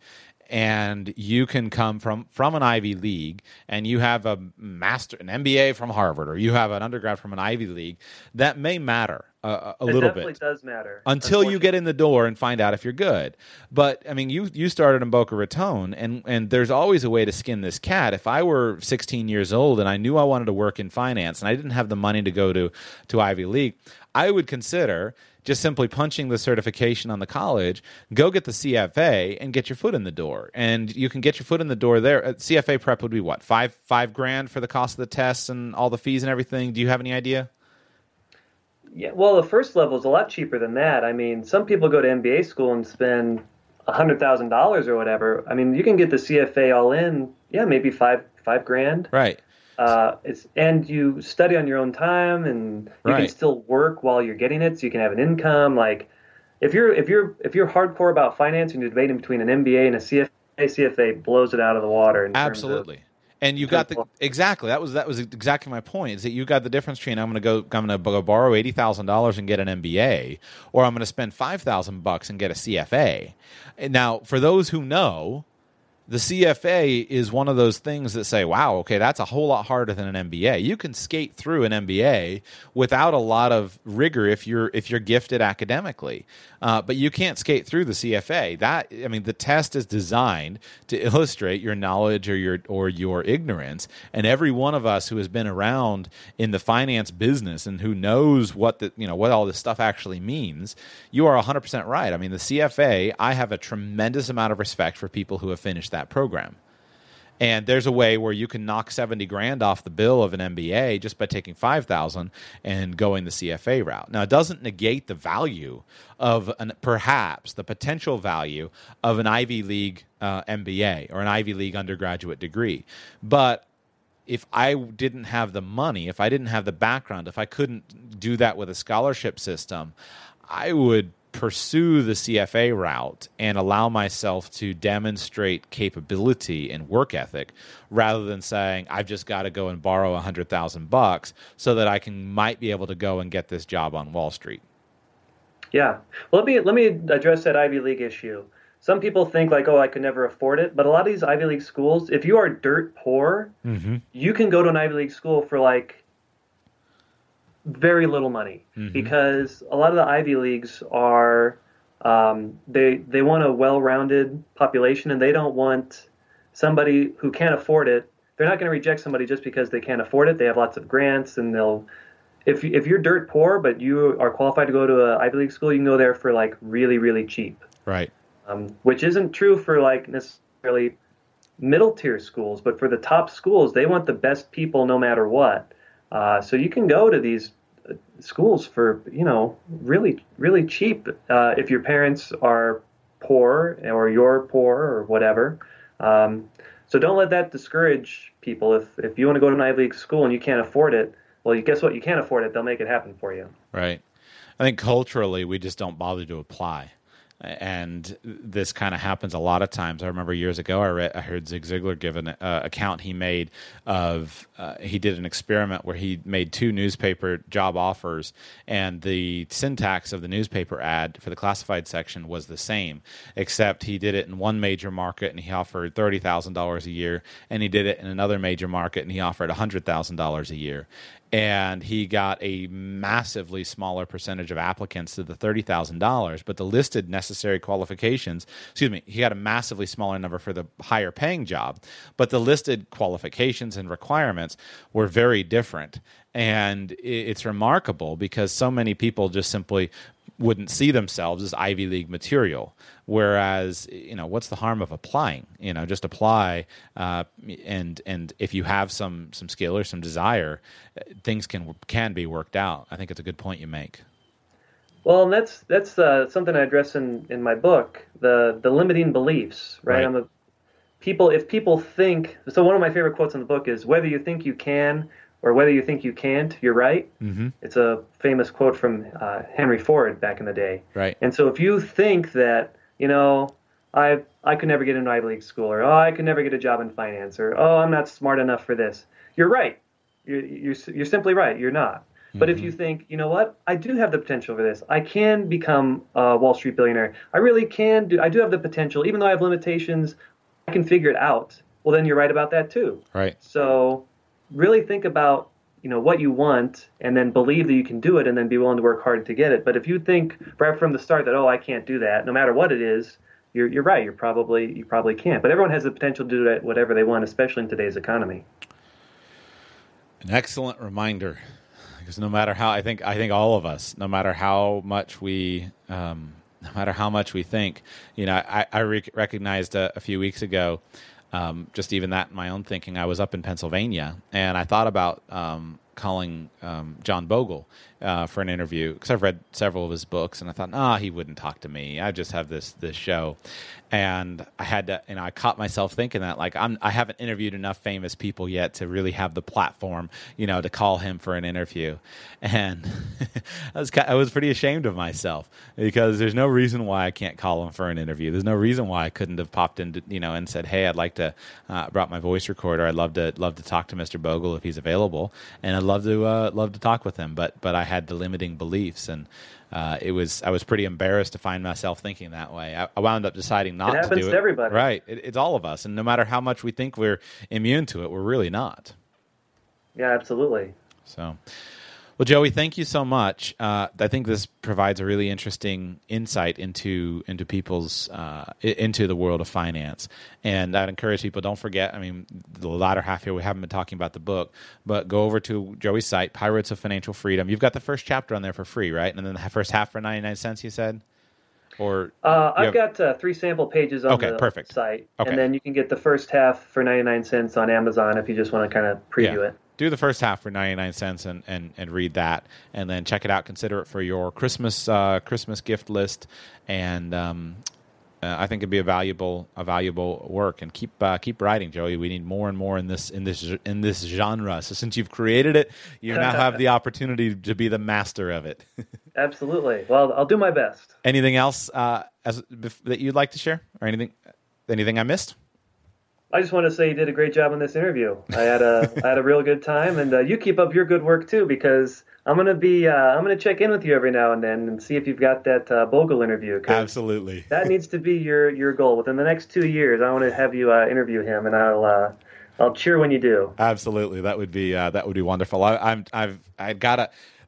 and you can come from an Ivy League and you have an MBA from Harvard or you have an undergrad from an Ivy League, that may matter. It definitely does matter. Until you get in the door and find out if you're good. But, I mean, you started in Boca Raton, and there's always a way to skin this cat. If I were 16 years old and I knew I wanted to work in finance and I didn't have the money to go to Ivy League, I would consider just simply punching the certification on the college, go get the CFA, and get your foot in the door. And you can get your foot in the door there. CFA prep would be what, $5,000 for the cost of the tests and all the fees and everything? Do you have any idea? Yeah, well, the first level is a lot cheaper than that. I mean, some people go to MBA school and spend $100,000 or whatever. I mean, you can get the CFA all in, maybe $5,000. Right. And you study on your own time, and you can still work while you're getting it, so you can have an income. Like, if you're hardcore about finance and you're debating between an MBA and a CFA blows it out of the water. Absolutely. And you got that was exactly my point, is that you got the difference between I'm going to go borrow $80,000 and get an MBA, or I'm going to spend $5,000 and get a CFA. Now, for those who know, the CFA is one of those things that say, wow, okay, that's a whole lot harder than an MBA. You can skate through an MBA without a lot of rigor if you're gifted academically, but you can't skate through the CFA. The test is designed to illustrate your knowledge or your ignorance. And every one of us who has been around in the finance business and who knows what all this stuff actually means, you are 100% right. I mean, the CFA, I have a tremendous amount of respect for people who have finished that program. And there's a way where you can knock $70,000 off the bill of an MBA just by taking $5,000 and going the CFA route. Now, it doesn't negate the value of the potential value of an Ivy League MBA or an Ivy League undergraduate degree. But if I didn't have the money, if I didn't have the background, if I couldn't do that with a scholarship system, I would pursue the CFA route and allow myself to demonstrate capability and work ethic rather than saying, I've just got to go and borrow $100,000 so that I can might be able to go and get this job on Wall Street. Yeah. Well, let me address that Ivy League issue. Some people think like, oh, I could never afford it. But a lot of these Ivy League schools, if you are dirt poor, mm-hmm. you can go to an Ivy League school for like very little money mm-hmm. because a lot of the Ivy Leagues are they want a well-rounded population, and they don't want somebody who can't afford it. They're not going to reject somebody just because they can't afford it. They have lots of grants, and they'll if you're dirt poor but you are qualified to go to an Ivy League school, you can go there for like really, really cheap. Right. Which isn't true for like necessarily middle tier schools, but for the top schools, they want the best people no matter what. So you can go to these schools for, you know, really, really cheap if your parents are poor or you're poor or whatever. So don't let that discourage people. If you want to go to an Ivy League school and you can't afford it, well, guess what? You can't afford it. They'll make it happen for you. Right. I think culturally we just don't bother to apply. And this kind of happens a lot of times. I remember years ago, I heard Zig Ziglar give an account he made of he did an experiment where he made two newspaper job offers, and the syntax of the newspaper ad for the classified section was the same, except he did it in one major market and he offered $30,000 a year, and he did it in another major market and he offered $100,000 a year. And he got a massively smaller percentage of applicants to the $30,000, but the listed necessary qualifications, he got a massively smaller number for the higher paying job, but the listed qualifications and requirements were very different. And it's remarkable because so many people just simply wouldn't see themselves as Ivy League material. Whereas, you know, what's the harm of applying? You know, just apply, and if you have some skill or some desire, things can be worked out. I think it's a good point you make. Well, and that's something I address in my book, the limiting beliefs, right? If people think, so one of my favorite quotes in the book is, whether you think you can or whether you think you can't, you're right. Mm-hmm. It's a famous quote from Henry Ford back in the day. Right. And so if you think that, you know, I could never get into Ivy League school, or, oh, I could never get a job in finance, or, oh, I'm not smart enough for this, you're right. You're simply right. You're not. Mm-hmm. But if you think, you know what, I do have the potential for this. I can become a Wall Street billionaire. I really can do. I do have the potential. Even though I have limitations, I can figure it out. Well, then you're right about that too. Right. So really think about, you know, what you want, and then believe that you can do it, and then be willing to work hard to get it. But if you think right from the start that, oh, I can't do that, no matter what it is, you're right. You probably can't. But everyone has the potential to do that, whatever they want, especially in today's economy. An excellent reminder, because no matter how I think all of us, no matter how much we think, you know, I recognized a few weeks ago. Just even that in my own thinking, I was up in Pennsylvania, and I thought about calling John Bogle for an interview, because I've read several of his books, and I thought, he wouldn't talk to me. I just have this show. And I had to, I caught myself thinking that, like, I haven't interviewed enough famous people yet to really have the platform, you know, to call him for an interview. And I was pretty ashamed of myself, because there's no reason why I can't call him for an interview. There's no reason why I couldn't have popped in, you know, and said, hey, I'd like to brought my voice recorder. I'd love to talk to Mr. Bogle if he's available, and I'd love to talk with him. But I had the limiting beliefs, and I was pretty embarrassed to find myself thinking that way. I wound up deciding not to do it. It happens to everybody. Right. It's all of us. And no matter how much we think we're immune to it, we're really not. Yeah, absolutely. So, well, Joey, thank you so much. I think this provides a really interesting insight into people's into the world of finance. And I'd encourage people, don't forget, the latter half here, we haven't been talking about the book, but go over to Joey's site, Pirates of Financial Freedom. You've got the first chapter on there for free, right? And then the first half for 99 cents, you said? Or I've got 3 sample pages on the site. Okay. And then you can get the first half for 99 cents on Amazon if you just want to kind of preview it. Do the first half for 99 cents and read that, and then check it out. Consider it for your Christmas gift list, and I think it'd be a valuable work. And keep writing, Joey. We need more and more in this genre. So since you've created it, you now have the opportunity to be the master of it. Absolutely. Well, I'll do my best. Anything else that you'd like to share, or anything I missed? I just want to say you did a great job on this interview. I had a real good time, and you keep up your good work too, because I'm gonna check in with you every now and then and see if you've got that Bogle interview. Absolutely, that needs to be your goal within the next 2 years. I want to have you interview him, and I'll cheer when you do. Absolutely, that would be wonderful.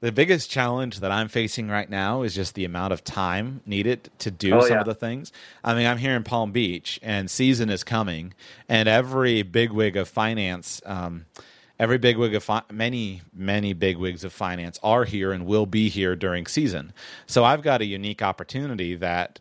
The biggest challenge that I'm facing right now is just the amount of time needed to do some of the things. I mean, I'm here in Palm Beach, and season is coming, and every bigwig of finance, many bigwigs of finance are here and will be here during season. So I've got a unique opportunity that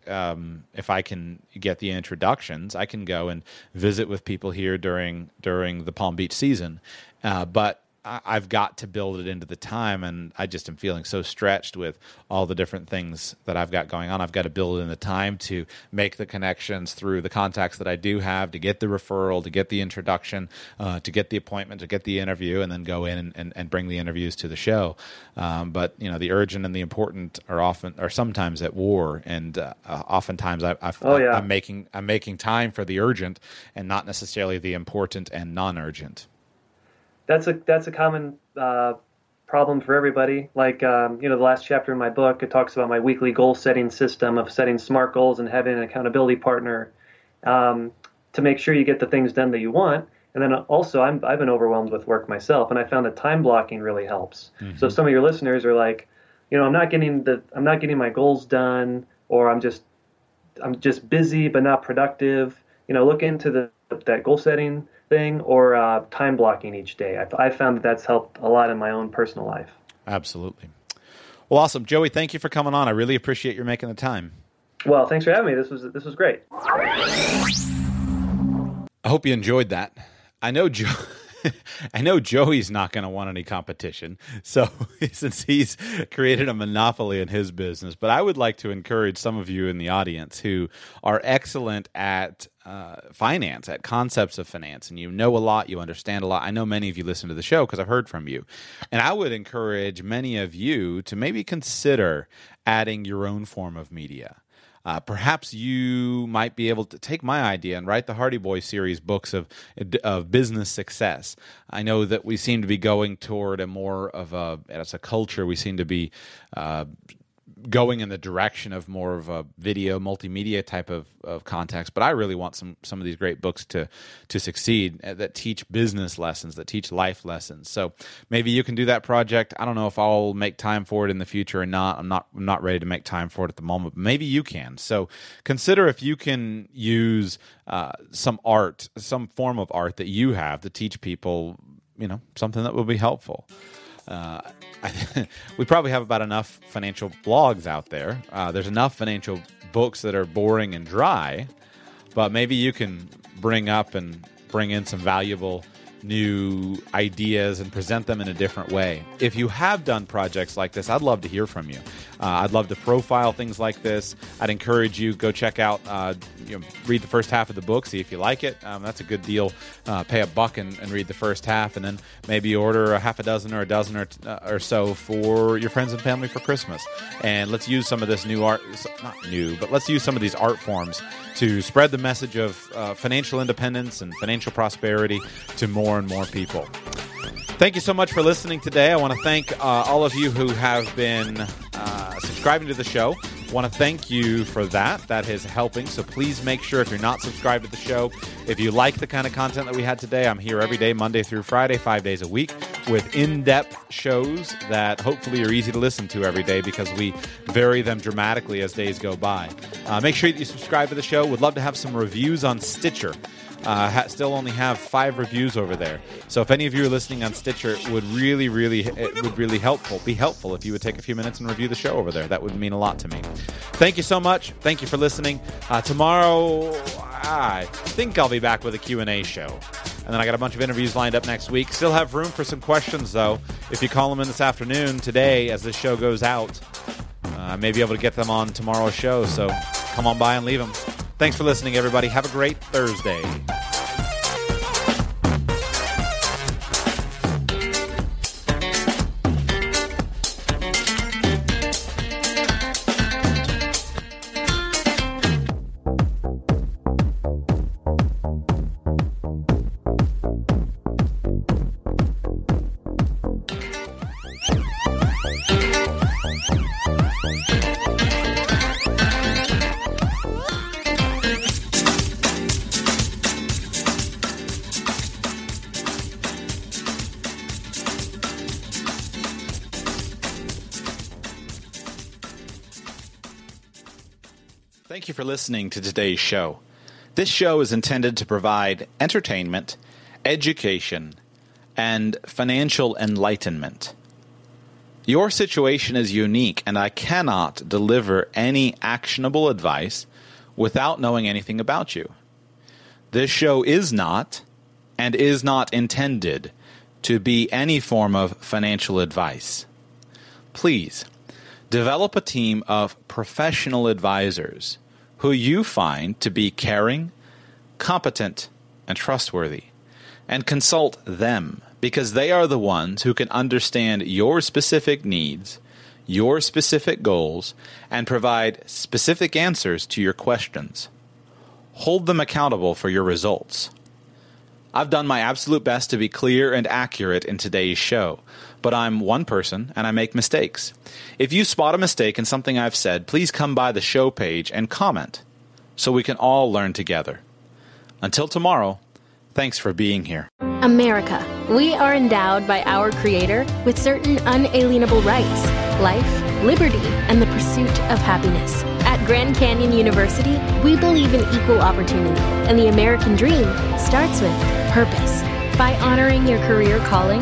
if I can get the introductions, I can go and visit with people here during the Palm Beach season, but I've got to build it into the time, and I just am feeling so stretched with all the different things that I've got going on. I've got to build in the time to make the connections through the contacts that I do have, to get the referral, to get the introduction, to get the appointment, to get the interview, and then go in and bring the interviews to the show. But the urgent and the important are sometimes at war, and oftentimes I'm making time for the urgent and not necessarily the important and non-urgent. That's a common problem for everybody. Like, the last chapter in my book, it talks about my weekly goal setting system of setting smart goals and having an accountability partner to make sure you get the things done that you want. And then also, I've been overwhelmed with work myself, and I found that time blocking really helps. Mm-hmm. So if some of your listeners are like, I'm not getting my goals done, or I'm just busy but not productive. Look into that goal setting thing, or time blocking each day. I've found that's helped a lot in my own personal life. Absolutely. Well, awesome. Joey, thank you for coming on. I really appreciate your making the time. Well, thanks for having me. This was great. I hope you enjoyed that. I know Joey's not going to want any competition, so since he's created a monopoly in his business. But I would like to encourage some of you in the audience who are excellent at finance, at concepts of finance, and you know a lot, you understand a lot. I know many of you listen to the show because I've heard from you. And I would encourage many of you to maybe consider adding your own form of media. Perhaps you might be able to take my idea and write the Hardy Boy series books of business success. I know that we seem to be going toward going in the direction of more of a video, multimedia type of context, but I really want some of these great books to succeed that teach business lessons, that teach life lessons. So maybe you can do that project. I don't know if I'll make time for it in the future or not. I'm not ready to make time for it at the moment, but maybe you can. So consider if you can use some form of art that you have to teach people, something that will be helpful. We probably have about enough financial blogs out there. There's enough financial books that are boring and dry, but maybe you can bring in some valuable new ideas and present them in a different way. If you have done projects like this, I'd love to hear from you. I'd love to profile things like this. I'd encourage you, go check out, read the first half of the book, see if you like it. That's a good deal. Pay $1 and read the first half, and then maybe order a half a dozen or a dozen or so for your friends and family for Christmas. And let's use some of this new art, not new, but let's use some of these art forms to spread the message of financial independence and financial prosperity to more and more people. Thank you so much for listening today. I want to thank all of you who have been subscribing to the show. I want to thank you for that. That is helping. So please make sure, if you're not subscribed to the show, if you like the kind of content that we had today, I'm here every day, Monday through Friday, 5 days a week, with in-depth shows that hopefully are easy to listen to every day, because we vary them dramatically as days go by. Make sure that you subscribe to the show. Would love to have some reviews on Stitcher. Still only have 5 reviews over there. So if any of you are listening on Stitcher, it would really be helpful if you would take a few minutes and review the show over there. That would mean a lot to me. Thank you so much. Thank you for listening. Tomorrow, I think I'll be back with a Q&A show. And then I got a bunch of interviews lined up next week. Still have room for some questions, though. If you call them in this afternoon, today, as this show goes out, I may be able to get them on tomorrow's show. So come on by and leave them. Thanks for listening, everybody. Have a great Thursday. Thank you for listening to today's show. This show is intended to provide entertainment, education, and financial enlightenment. Your situation is unique, and I cannot deliver any actionable advice without knowing anything about you. This show is not and is not intended to be any form of financial advice. Please develop a team of professional advisors who you find to be caring, competent, and trustworthy, and consult them because they are the ones who can understand your specific needs, your specific goals, and provide specific answers to your questions. Hold them accountable for your results. I've done my absolute best to be clear and accurate in today's show, but I'm one person and I make mistakes. If you spot a mistake in something I've said, please come by the show page and comment so we can all learn together. Until tomorrow, thanks for being here. America, we are endowed by our Creator with certain unalienable rights, life, liberty, and the pursuit of happiness. At Grand Canyon University, we believe in equal opportunity, and the American dream starts with purpose. By honoring your career calling,